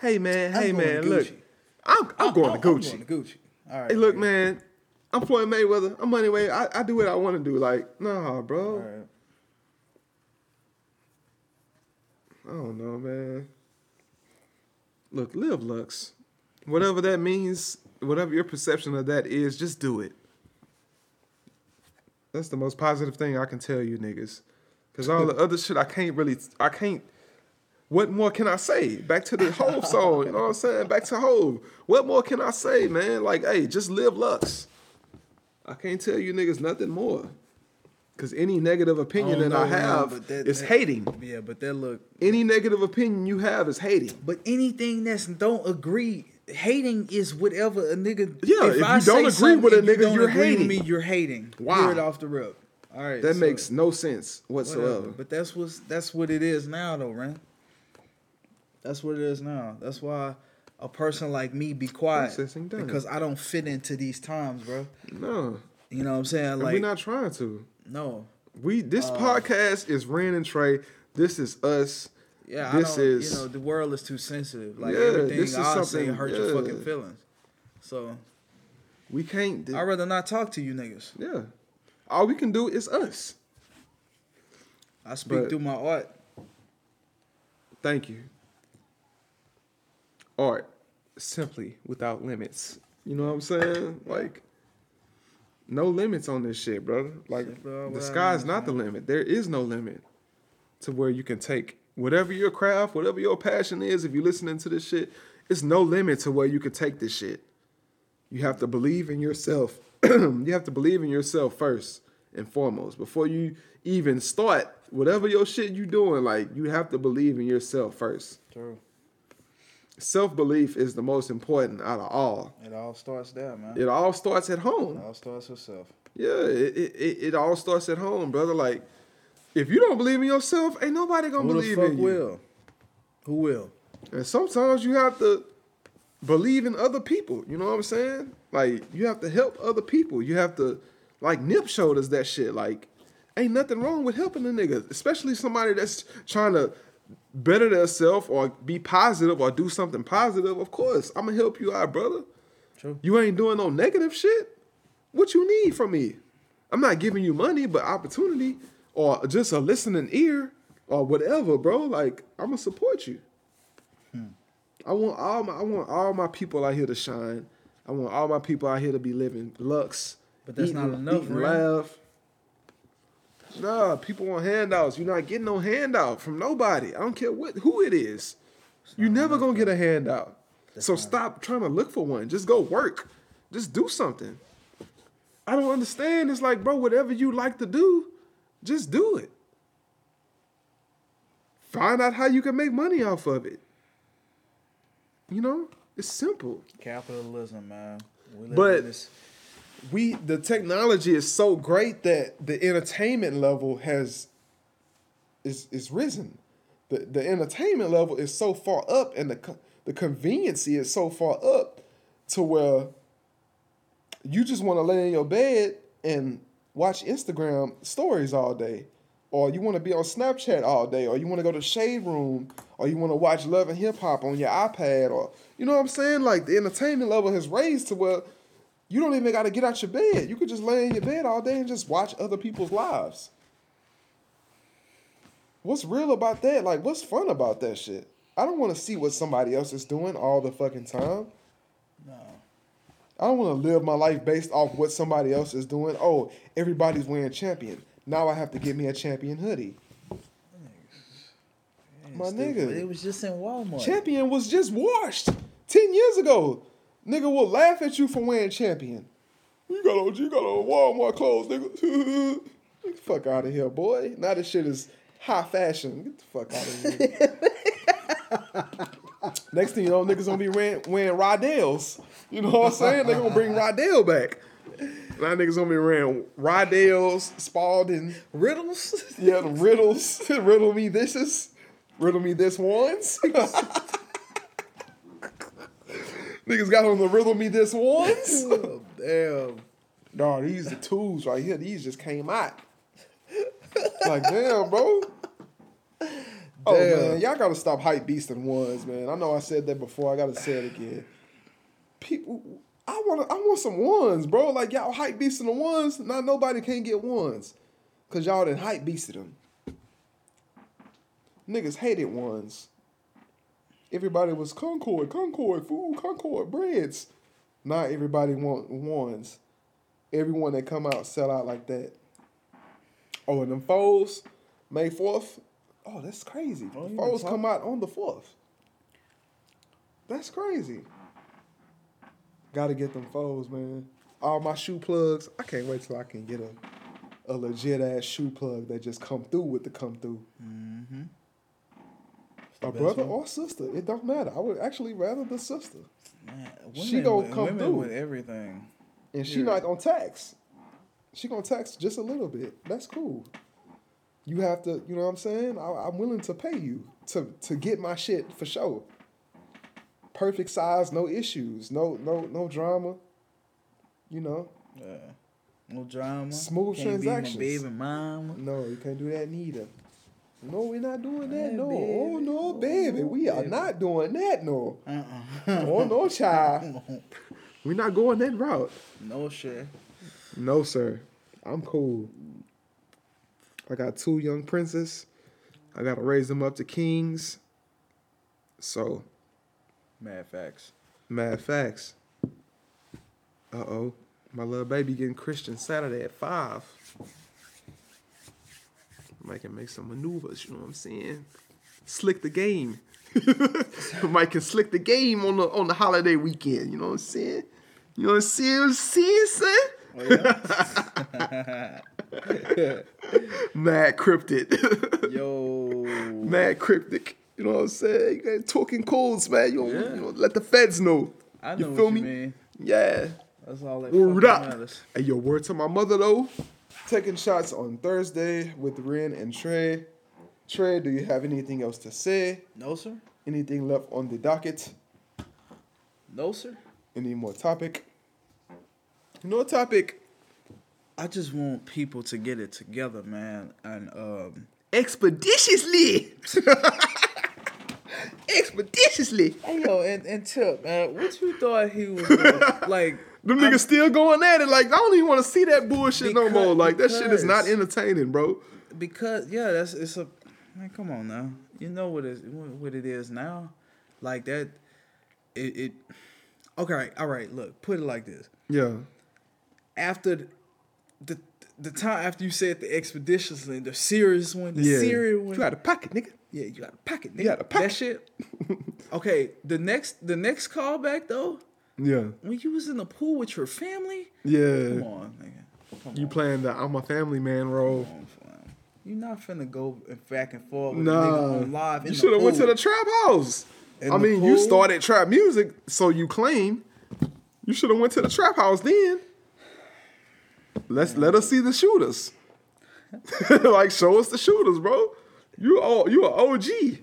Hey man, hey I'm man, going look. Gucci. I'm, I'm, going I'm, to Gucci. I'm going to Gucci. All right, hey, look, man, I'm Floyd Mayweather. I'm money way. I, I do what I want to do. Like, nah, bro. All right. I don't know, man. Look, Live Lux. Whatever that means, whatever your perception of that is, just do it. That's the most positive thing I can tell you, niggas. Because all the other shit, I can't really, I can't. What more can I say? Back to the Hov song, you know what I'm saying? Back to Hov. What more can I say, man? Like, hey, just live Lux. I can't tell you niggas nothing more. Because any negative opinion that know, I have man, that, is that, hating. Yeah, but that look... Any negative opinion you have is hating. But anything that's don't agree, hating is whatever a nigga... Yeah, if, if I you don't agree with a nigga, you you're hating. Me, you're hating. Wow. Hear it off the rip. All right. That so, makes no sense whatsoever. Whatever. But that's what's, that's what it is now, though, Ren. That's what it is now. That's why a person like me be quiet because I don't fit into these times, bro. No, you know what I'm saying. Like and we're not trying to. No, we. This uh, podcast is Ren and Trey. This is us. Yeah, this I is. You know, the world is too sensitive. Like yeah, everything I'll say hurt yeah. your fucking feelings. So we can't. Do, I'd rather not talk to you niggas. Yeah, all we can do is us. I speak but, through my art. Thank you. Art, simply without limits. You know what I'm saying? Like, no limits on this shit, brother. Like, bro, the sky's not the limit. There is no limit to where you can take whatever your craft, whatever your passion is, if you're listening to this shit, it's no limit to where you can take this shit. You have to believe in yourself. You have to believe in yourself first and foremost. Before you even start whatever your shit you doing, like, you have to believe in yourself first. True. Self-belief is the most important out of all. It all starts there, man. It all starts at home. It all starts with self. Yeah, it, it, it all starts at home, brother. Like, if you don't believe in yourself, ain't nobody gonna Who believe in you. Who will? Who will? And sometimes you have to believe in other people. You know what I'm saying? Like, you have to help other people. You have to, like, Nip showed us that shit. Like, ain't nothing wrong with helping a nigga, especially somebody that's trying to better themselves or be positive or do something positive. Of course, I'm gonna help you out, brother. True. You ain't doing no negative shit. What you need from me? I'm not giving you money, but opportunity or just a listening ear or whatever, bro, like, I'm gonna support you. Hmm. I want all my I want all my people out here to shine. I want all my people out here to be living lux. But that's eating, not enough, right? Nah, people want handouts. You're not getting no handout from nobody. I don't care what who it is. You're never enough, gonna get a handout. So stop trying to look for one. Just go work. Just do something. I don't understand. It's like, bro, whatever you like to do, just do it. Find out how you can make money off of it. You know, it's simple. Capitalism, man. We live but in this. we the technology is so great that the entertainment level has is is risen. The the entertainment level is so far up, and the the conveniency is so far up to where you just want to lay in your bed and watch Instagram stories all day, or you want to be on Snapchat all day, or you want to go to Shade Room, or you want to watch Love and Hip Hop on your iPad, or, you know what I'm saying? Like, the entertainment level has raised to where you don't even got to get out your bed. You could just lay in your bed all day and just watch other people's lives. What's real about that? Like, what's fun about that shit? I don't want to see what somebody else is doing all the fucking time. No. I don't want to live my life based off what somebody else is doing. Oh, everybody's wearing Champion. Now I have to get me a Champion hoodie. Nice. My nigga. It was just in Walmart. Champion was just washed ten years ago. Nigga will laugh at you for wearing Champion. You got on, you got on Walmart clothes, nigga. Get the fuck out of here, boy. Now this shit is high fashion. Get the fuck out of here. Next thing you know, niggas gonna be wearing, wearing Rydell's. You know what I'm saying? They gonna bring Rydell back. Now niggas gonna be wearing Rydell's, Spalding. Riddles? Yeah, the riddles. Riddle me thises. Riddle me this ones. Niggas got on the riddle me this ones. Oh, damn. Nah, these the tools right here. These just came out. Like, damn, bro. Oh, damn. Man, y'all gotta stop hype beasting ones, man. I know I said that before. I gotta say it again. People, I want, I want some ones, bro. Like, y'all hype beasting the ones. Not nobody can't get ones, cause y'all done hype beasted them. Niggas hated ones. Everybody was Concord, Concord food, Concord breads. Now everybody want ones. Everyone that come out sell out like that. Oh, and them foes, May fourth. Oh, that's crazy. The foes come out on the fourth. That's crazy. Gotta get them foes, man. All my shoe plugs. I can't wait till I can get a, a legit ass shoe plug that just come through with the come through. Mm-hmm. A brother one. Or sister. It don't matter. I would actually rather the sister. Man, she gonna come women through. With everything. And she yeah. not gonna tax. She gonna tax just a little bit. That's cool. You have to, you know what I'm saying? I, I'm willing to pay you to, to get my shit for sure. Perfect size, no issues, no no no drama, you know. Yeah. No drama. Smooth can't transactions. Can't be my baby mama. No, you can't do that neither. No, we're not doing that. Hey, no, baby. Oh no, baby, we baby. Are not doing that. No, uh-uh. Oh no, child, we're not going that route. No, sir. No, sir. I'm cool. I got two young princes. I gotta raise them up to kings. So, mad facts. Mad facts. Uh oh, my little baby getting Christian Saturday at five. Mike can make some maneuvers, you know what I'm saying? Slick the game. Mike can slick the game on the on the holiday weekend, you know what I'm saying? You know what I'm saying, I'm saying son? Oh, yeah. Mad cryptic. Yo. Mad cryptic. You know what I'm saying? You guys talking codes, man. You don't, yeah. you know, let the feds know. I know you feel what me? You mean. Yeah. That's all that fucking matters. Hey, yo, word to my mother, though. Taking shots on Thursday with Ren and Trey. Trey, do you have anything else to say? No, sir. Anything left on the docket? No, sir. Any more topic? No topic. I just want people to get it together, man, and um, expeditiously. Expeditiously. Hey, yo, and, and Tip, man, what you thought he was gonna, like? Them niggas I'm, still going at it. Like, I don't even want to see that bullshit because, no more. Like, that shit is not entertaining, bro. because yeah, that's it's a man. Come on now, you know what it what it is now, like that. It, it okay, all right. Look, put it like this. Yeah. After the the, the time after you said the expeditiously, the serious one, the yeah. serious one, you out of pocket, nigga. Yeah, you out of pocket, nigga. You out of pocket. That shit. Okay, the next the next callback though. Yeah. When you was in the pool with your family. Yeah. Come on, nigga. Come you on. Playing the I'm a family man role. You're not finna go back and forth with nah. nigga on live. You should have went to the trap house. In I mean, pool? You started trap music, so you claim. You should have went to the trap house then. Let's yeah. let us see the shooters. Like, show us the shooters, bro. You all you an O G.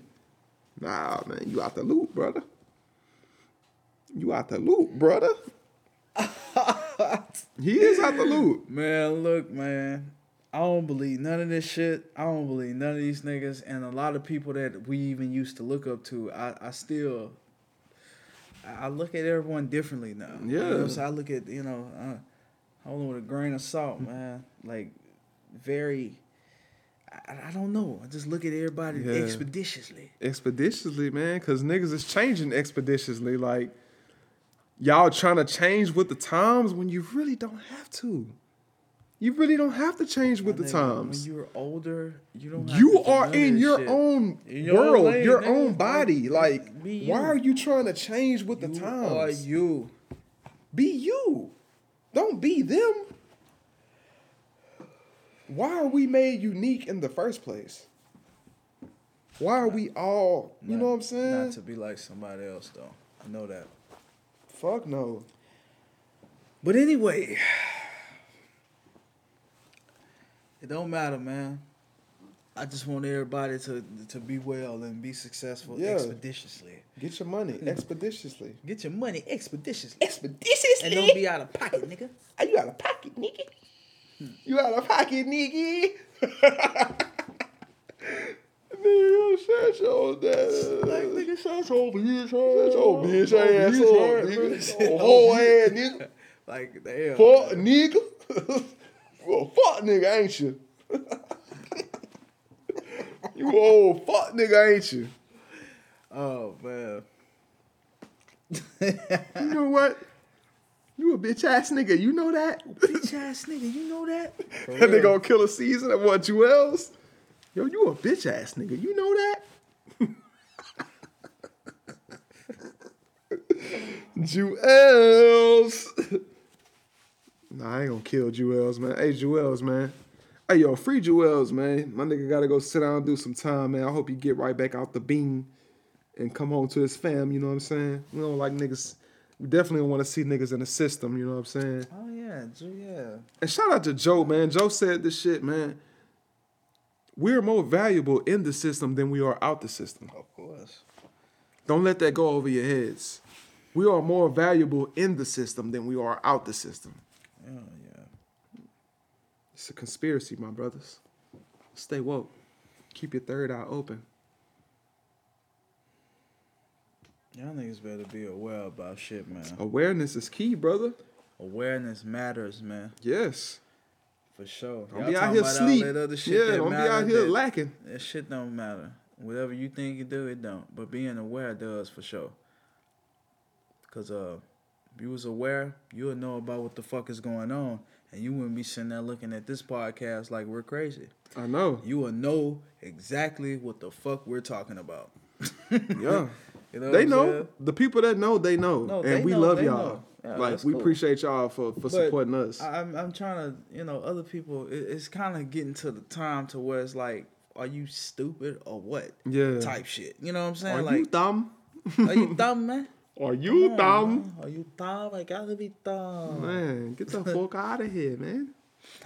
Nah, man, you out the loop, brother. You out the loop, brother. He is out the loop. Man, look, man. I don't believe none of this shit. I don't believe none of these niggas. And a lot of people that we even used to look up to, I, I still, I look at everyone differently now. Yeah. You know, so I look at, you know, I hold on with a grain of salt, man. Like, very, I, I don't know. I just look at everybody yeah. expeditiously. Expeditiously, man. Because niggas is changing expeditiously. Like, y'all trying to change with the times when you really don't have to. You really don't have to change with the times. When you're older, you don't have you to are in your shit. Own in your world, lane, your nigga, own body. Like, why are you trying to change with you the times? Are you. Be you. Don't be them. Why are we made unique in the first place? Why are not, we all, you not, know what I'm saying? Not to be like somebody else, though. I know that. Fuck no. But anyway... It don't matter, man. I just want everybody to to be well and be successful yeah. expeditiously. Get your money expeditiously. Get your money expeditiously. Expeditiously. And don't be out of pocket, nigga. Are you out of pocket, nigga? Hmm. You out of pocket, nigga? Nigga, shut your ass. Like, nigga, shut your bitch ass. Shut your bitch ass up, nigga. Your whole ass, nigga. Like, damn. Fuck, nigga. You a fuck nigga, ain't you? You old fuck nigga, ain't you? Oh, man. You know what? You a bitch ass nigga, you know that? Bitch ass nigga, you know that? That nigga gonna kill a season and want you else? Yo, you a bitch ass nigga, you know that? Jewels. Nah, I ain't gonna kill Jewels, man. Hey, Jewels, man. Hey, yo, free Jewels, man. My nigga gotta go sit down and do some time, man. I hope he get right back out the beam and come home to his fam, you know what I'm saying? We don't like niggas. We definitely don't want to see niggas in the system, you know what I'm saying? Oh, yeah, yeah. And shout out to Joe, man. Joe said this shit, man. We're more valuable in the system than we are out the system. Of course. Don't let that go over your heads. We are more valuable in the system than we are out the system. Oh, yeah. It's a conspiracy, my brothers. Stay woke. Keep your third eye open. Y'all niggas better be aware about shit, man. Awareness is key, brother. Awareness matters, man. Yes. For sure. Don't y'all be out here sleep. Yeah, don't be out here that, lacking. That shit don't matter. Whatever you think you do, it don't. But being aware does, for sure. Because, uh... if you was aware, you would know about what the fuck is going on. And you wouldn't be sitting there looking at this podcast like we're crazy. I know. You would know exactly what the fuck we're talking about. Yeah. You know they know. Saying? The people that know, they know. No, and they we know, love y'all. Yeah, like, we cool. appreciate y'all for, for supporting us. I'm, I'm trying to, you know, other people, it, it's kind of getting to the time to where it's like, are you stupid or what? Yeah. Type shit. You know what I'm saying? Are like, you dumb? Are you dumb, man? Are you yeah, dumb? Man. Are you dumb? I gotta be dumb. Man, get the fuck out of here, man.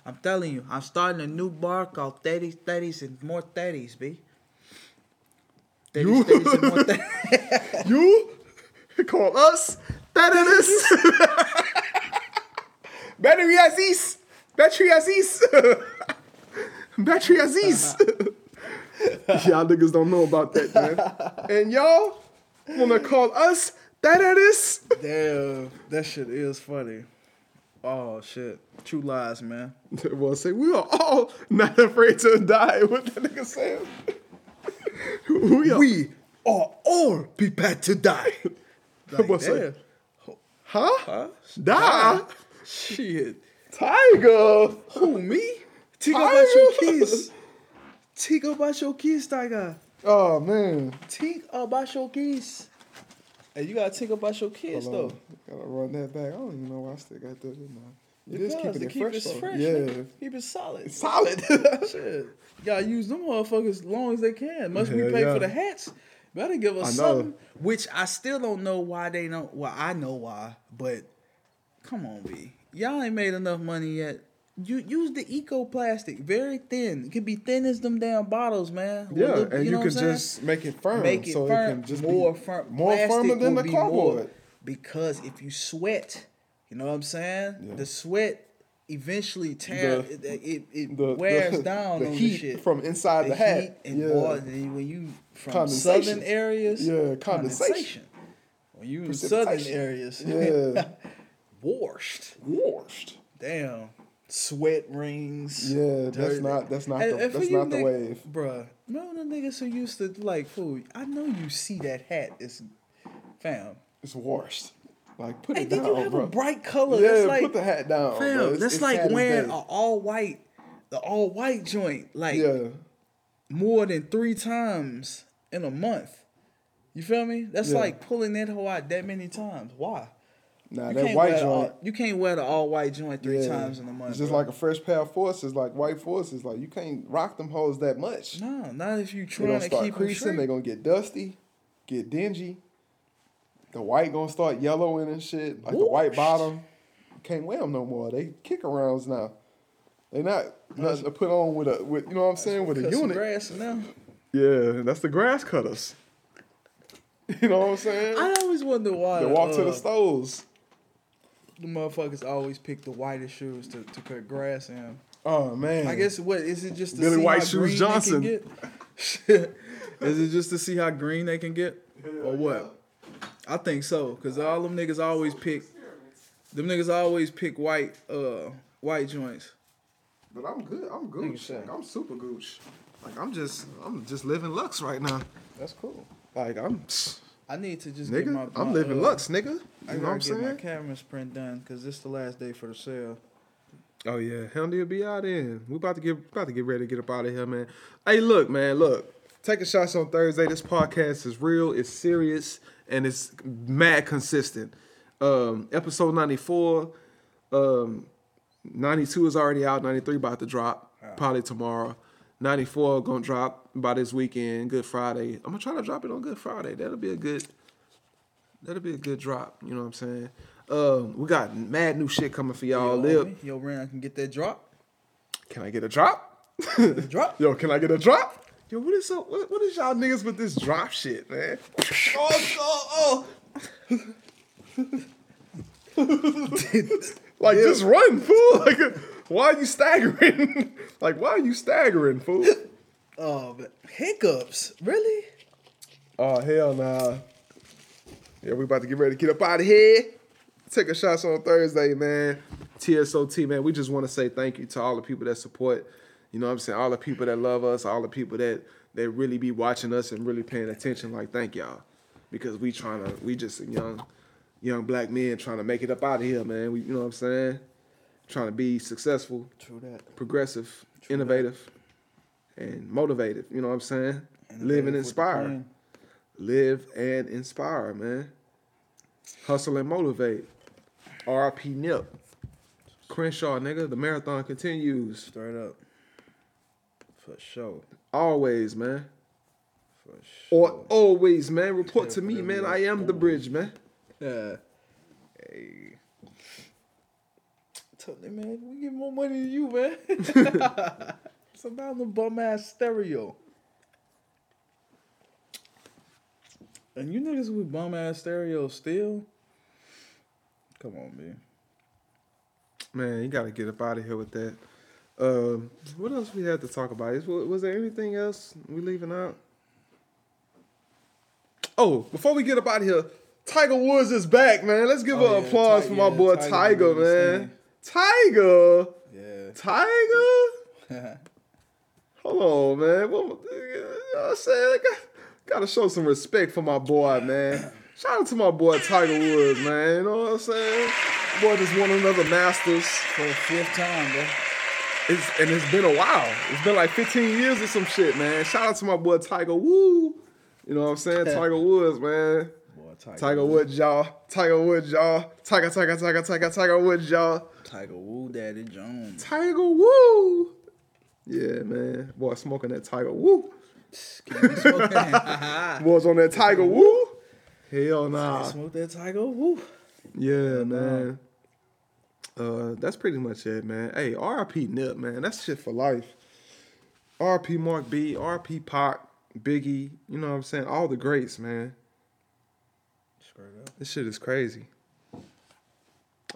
I'm telling you, I'm starting a new bar called thirties, thirties, and more thirties, B. thirties, you? thirties, and more thirties. You? Call us? Thirties? Battery Aziz! Battery Aziz! Battery Aziz! Y'all niggas don't know about that, man. And y'all wanna call us? That it is. Damn, that shit is funny. Oh, shit. True Lies, man. Well, say we are all not afraid to die. What that nigga said? we, are, we are all prepared to die. Like well, say, huh? huh? Die? die? Shit. Tiger. Who, me? Tiger about your keys. Think about your keys, Tiger. Oh, man. Think about your keys. Hey, you gotta think about your kids, Hold though. Gotta run that back. I don't even know why I still got that in my... You because just keeping it keep fresh, it fresh yeah. Nigga. Keep it solid. Solid. Shit. You gotta use them motherfuckers as long as they can. Must yeah, we pay yeah. for the hats? Better give us something. Which I still don't know why they don't... Well, I know why, but... Come on, B. Y'all ain't made enough money yet. You use the eco plastic, very thin. It could be thin as them damn bottles, man. Yeah, the, and you, know you can just make it firm, make it so firm, it can just more be firm. More firmer than the cardboard. Because if you sweat, you know what I'm saying. Yeah. The sweat eventually tears it. It, it the, wears the, down the on heat the shit from inside the, the hat. Heat and yeah. water, when you from southern areas, yeah, condensation. When you in southern areas, yeah, washed, washed. Damn. Sweat rings. Yeah, that's not that's not and, the, and that's not the nigga, wave, bruh. No, the niggas who used to like food. I know you see that hat. It's fam. It's washed. Like put hey, it down. Hey, did you have bruh. a bright color? Yeah, that's like, put the hat down. Fam, bro. It's, that's it's like wearing an all white, the all white joint. Like yeah. more than three times in a month. You feel me? That's yeah. like pulling that hoe out that many times. Why? Nah, you that white joint. All, you can't wear the all white joint three yeah. times in a month. It's just bro. like a fresh pair of forces, like white forces. Like you can't rock them hoes that much. No, not if you trying to keep them straight. They're gonna start creasing. They're gonna get dusty, get dingy. The white gonna start yellowing and shit. Like Ooh. the white bottom, you can't wear them no more. They kick arounds now. They not not put on with a with you know what I'm saying with a unit. Grass now. Yeah, that's the grass cutters. You know what I'm saying? I always wonder why they walk uh, to the stoves. The motherfuckers always pick the whitest shoes to, to cut grass in. Oh, man. I guess, what, is it just to Billy see White how Shoes green Johnson. They can get? Shit. Is it just to see how green they can get? Yeah, or what? Yeah. I think so, because all them niggas always pick, them niggas always pick white uh, white joints. But I'm good. I'm gooch. Like, I'm super gooch. Like, I'm just, I'm just living Lux right now. That's cool. Like, I'm... I need to just nigga, get my... Nigga, I'm my, living uh, Lux, nigga. You I know what I'm saying? I gotta get my camera sprint done, because this is the last day for the sale. Oh, yeah. Hell, you'll be out in. We about to get about to get ready to get up out of here, man. Hey, look, man, look. Taking shots on Thursday. This podcast is real, it's serious, and it's mad consistent. Um, episode ninety-four. Um, ninety-two is already out. ninety-three about to drop. Wow. Probably tomorrow. ninety-four gonna drop by this weekend, Good Friday. I'm gonna try to drop it on Good Friday. That'll be a good, that'll be a good drop. You know what I'm saying? Um, we got mad new shit coming for y'all. Yo, Lib. Yo, Ren, I can get that drop. Can I get a drop? Get a drop? Yo, can I get a drop? Yo, what is up? What, what is y'all niggas with this drop shit, man? oh, oh, oh. Like, yeah. Just run, fool. Like, why are you staggering? Like, why are you staggering, fool? Oh, but hiccups. Really? Oh, hell nah. Yeah, we about to get ready to get up out of here. Take a shots on Thursday, man. T S O T, man. We just want to say thank you to all the people that support. You know what I'm saying? All the people that love us. All the people that, that really be watching us and really paying attention. Like, thank y'all. Because we trying to, we just young... Young black men trying to make it up out of here, man. We, you know what I'm saying? Trying to be successful, True that. progressive, True innovative, that. and motivated. You know what I'm saying? Innovative Live and inspire. Live and inspire, man. Hustle and motivate. R I P Nip. Crenshaw, nigga. The marathon continues. Straight up. For sure. Always, man. For sure. Or always, man. Report yeah, to me, man. I am the bridge, man. Yeah. Hey. Tell me, man, we get more money than you, man. It's about the bum ass stereo. And you niggas with bum ass stereo still? Come on, man. Man, you gotta get up out of here with that. Um, what else we had to talk about? Is, was there anything else we leaving out? Oh, before we get up out of here. Tiger Woods is back, man. Let's give oh, an yeah, applause Tiger, for my yeah, boy Tiger, Tiger man. Tiger? Yeah. Tiger? Hold on, man. What, you know what I'm saying? Like, I gotta show some respect for my boy, man. Shout out to my boy Tiger Woods, man. You know what I'm saying? Boy just won another Masters. For the fifth time, bro. It's, and it's been a while. It's been like fifteen years or some shit, man. Shout out to my boy Tiger Woo. You know what I'm saying? Tiger Woods, man. Boy, Tiger, Tiger Woods, y'all. Tiger Woods, y'all. Tiger, Tiger, Tiger, Tiger, Tiger Woods, y'all. Tiger Woo, Daddy Jones. Tiger Woo. Yeah, man. Boy, smoking that Tiger Woo. Can you smoke that? Boys on that Tiger Woo. Hell nah. Smoke that Tiger Woo. Yeah, man. Uh, that's pretty much it, man. Hey, R I P Nip, man. That's shit for life. R I P Mark B, R I P Pac, Biggie. You know what I'm saying? All the greats, man. This shit is crazy.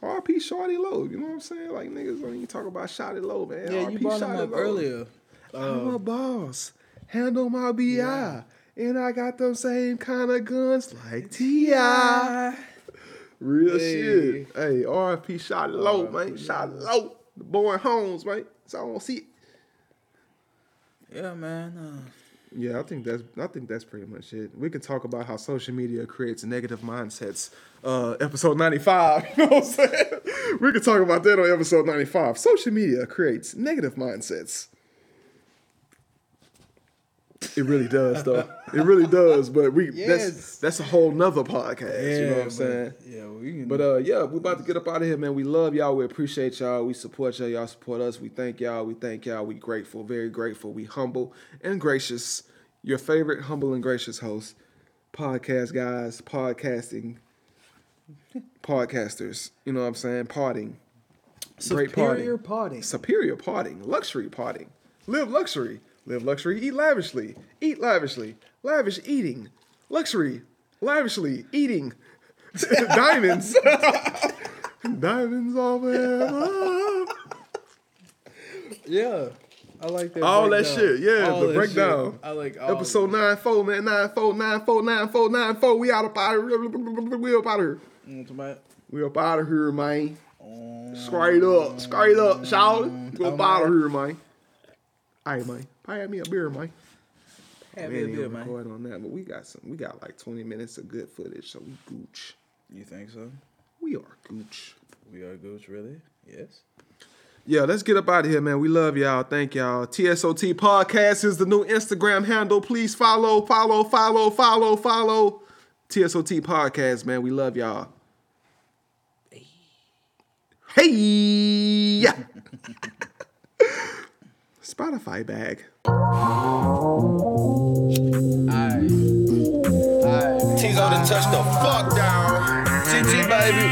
R I P Shorty Low. You know what I'm saying? Like, niggas don't even talk about Shorty Low, man. Yeah, R I P you brought him up Low. Earlier. Um, I'm a boss. Handle my B I. Yeah. And I got them same kind of guns like T I Real hey. Shit. Hey, R I P Shot Low, man. Shot Low. The boy Holmes, man. So I don't see it. Yeah, man. Uh, yeah, I think that's I think that's pretty much it. We can talk about how social media creates negative mindsets. Uh, episode ninety-five. You know what I'm saying? We can talk about that on episode ninety-five. Social media creates negative mindsets. It really does, though. It really does, but we yes. that's that's a whole nother podcast. Yeah, you know what I'm saying? Yeah, we can, but uh, yeah, we're about to get up out of here, man. We love y'all. We appreciate y'all. We support y'all. Y'all support us. We thank y'all. We thank y'all. We grateful, very grateful. We humble and gracious. Your favorite humble and gracious host, podcast guys, podcasting, podcasters. You know what I'm saying? Parting. Superior Great parting. parting. Superior parting. Luxury parting. Live luxury. Live luxury, eat lavishly, eat lavishly, lavish eating, luxury, lavishly eating, diamonds, diamonds all forever. Yeah, I like that. All breakdown. That shit, yeah, all the breakdown. Shit. I like all episode nine four, man, nine four, nine four, nine four, nine four. We out of out of here. We up out of here. We up out of here, man. Straight up, straight up, shout. We up out of here, man. All right, man. Buy me a beer, man. Have me a beer, man. Record on that, but we got some. We got like twenty minutes of good footage, so we gooch. You think so? We are gooch. We are gooch, really? Yes. Yeah, let's get up out of here, man. We love y'all. Thank y'all. T S O T Podcast is the new Instagram handle. Please follow, follow, follow, follow, follow. T S O T Podcast, man. We love y'all. Hey. Hey. Yeah. Spotify bag. Aye. Aye. T's on to touch the fuck down. T T baby.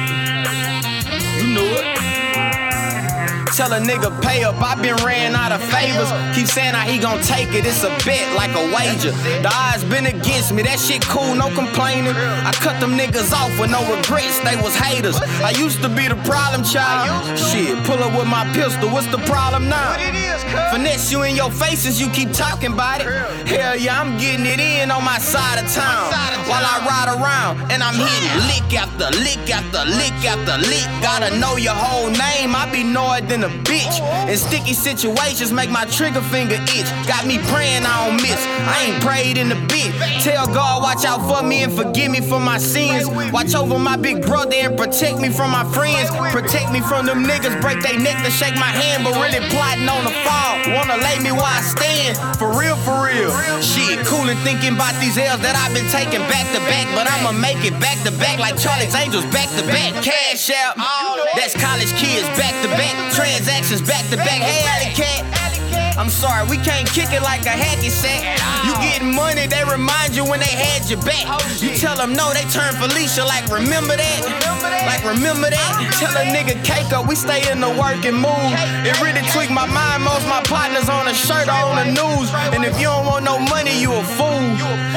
You knew it. Tell a nigga pay up, I been ran out of favors. Keep saying how he gon' take it, it's a bet like a wager. The odds been against me, that shit cool, no complaining. I cut them niggas off with no regrets, they was haters. I used to be the problem child. Shit, pull up with my pistol, what's the problem now? Finesse you in your faces, you keep talking about it. Hell yeah, I'm getting it in on my side of town. While I ride around, and I'm hitting lick after lick after lick after lick. Gotta know your whole name, I be knowing than a bitch. And sticky situations make my trigger finger itch. Got me praying I don't miss. I ain't prayed in a bit. Tell God watch out for me and forgive me for my sins. Watch over my big brother and protect me from my friends. Protect me from them niggas, break their neck to shake my hand, but really plotting on the fall. Wanna lay me where I stand. For real, for real. Shit, cool and thinking about these L's that I've been taking back to back, but I'ma make it back to back like Charlie's Angels back to back. Cash out, that's college kids back to back. Transactions back to back, hey Alley Cat. I'm sorry, we can't kick it like a hacky sack. You getting money, they remind you when they had your back. You tell them no, they turn Felicia like remember that? Like remember that? Tell a nigga cake up, we stay in the working mood. It really tweaked my mind, most my partners on a shirt or on the news. And if you don't want no money, you a fool.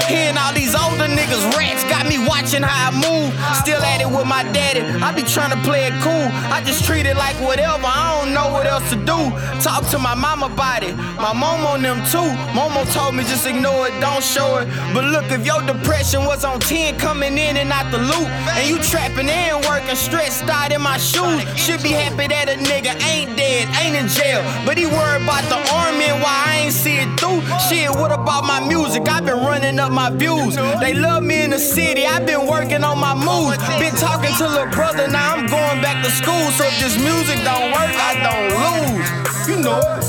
Hearing all these older niggas rats got me watching how I move. Still at it with my daddy, I be trying to play it cool. I just treat it like whatever, I don't know what else to do. Talk to my mama about it. it. My mom on them too. Momo told me just ignore it, don't show it. But look, if your depression was on ten, coming in and out the loop, and you trapping and working, stressed out in my shoes, should be happy that a nigga ain't dead, ain't in jail, but he worried about the army and why I ain't see it through. Shit, what about my music? I've been running up my views. They love me in the city, I've been working on my moves. Been talking to little brother, now I'm going back to school. So if this music don't work, I don't lose. You know it.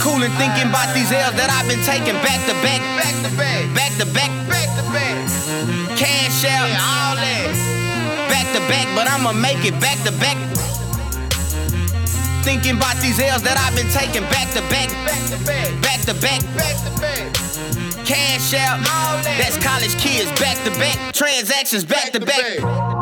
Cool and thinking about these L's that I've been taking back to back, back to back, back to back, back to back. Cash out and all that. Back to back, but I'ma make it back to back. Thinking about these L's that I've been taking back to back, back to back, back to back, back to back. Cash out, that's college kids back to back, transactions back to back.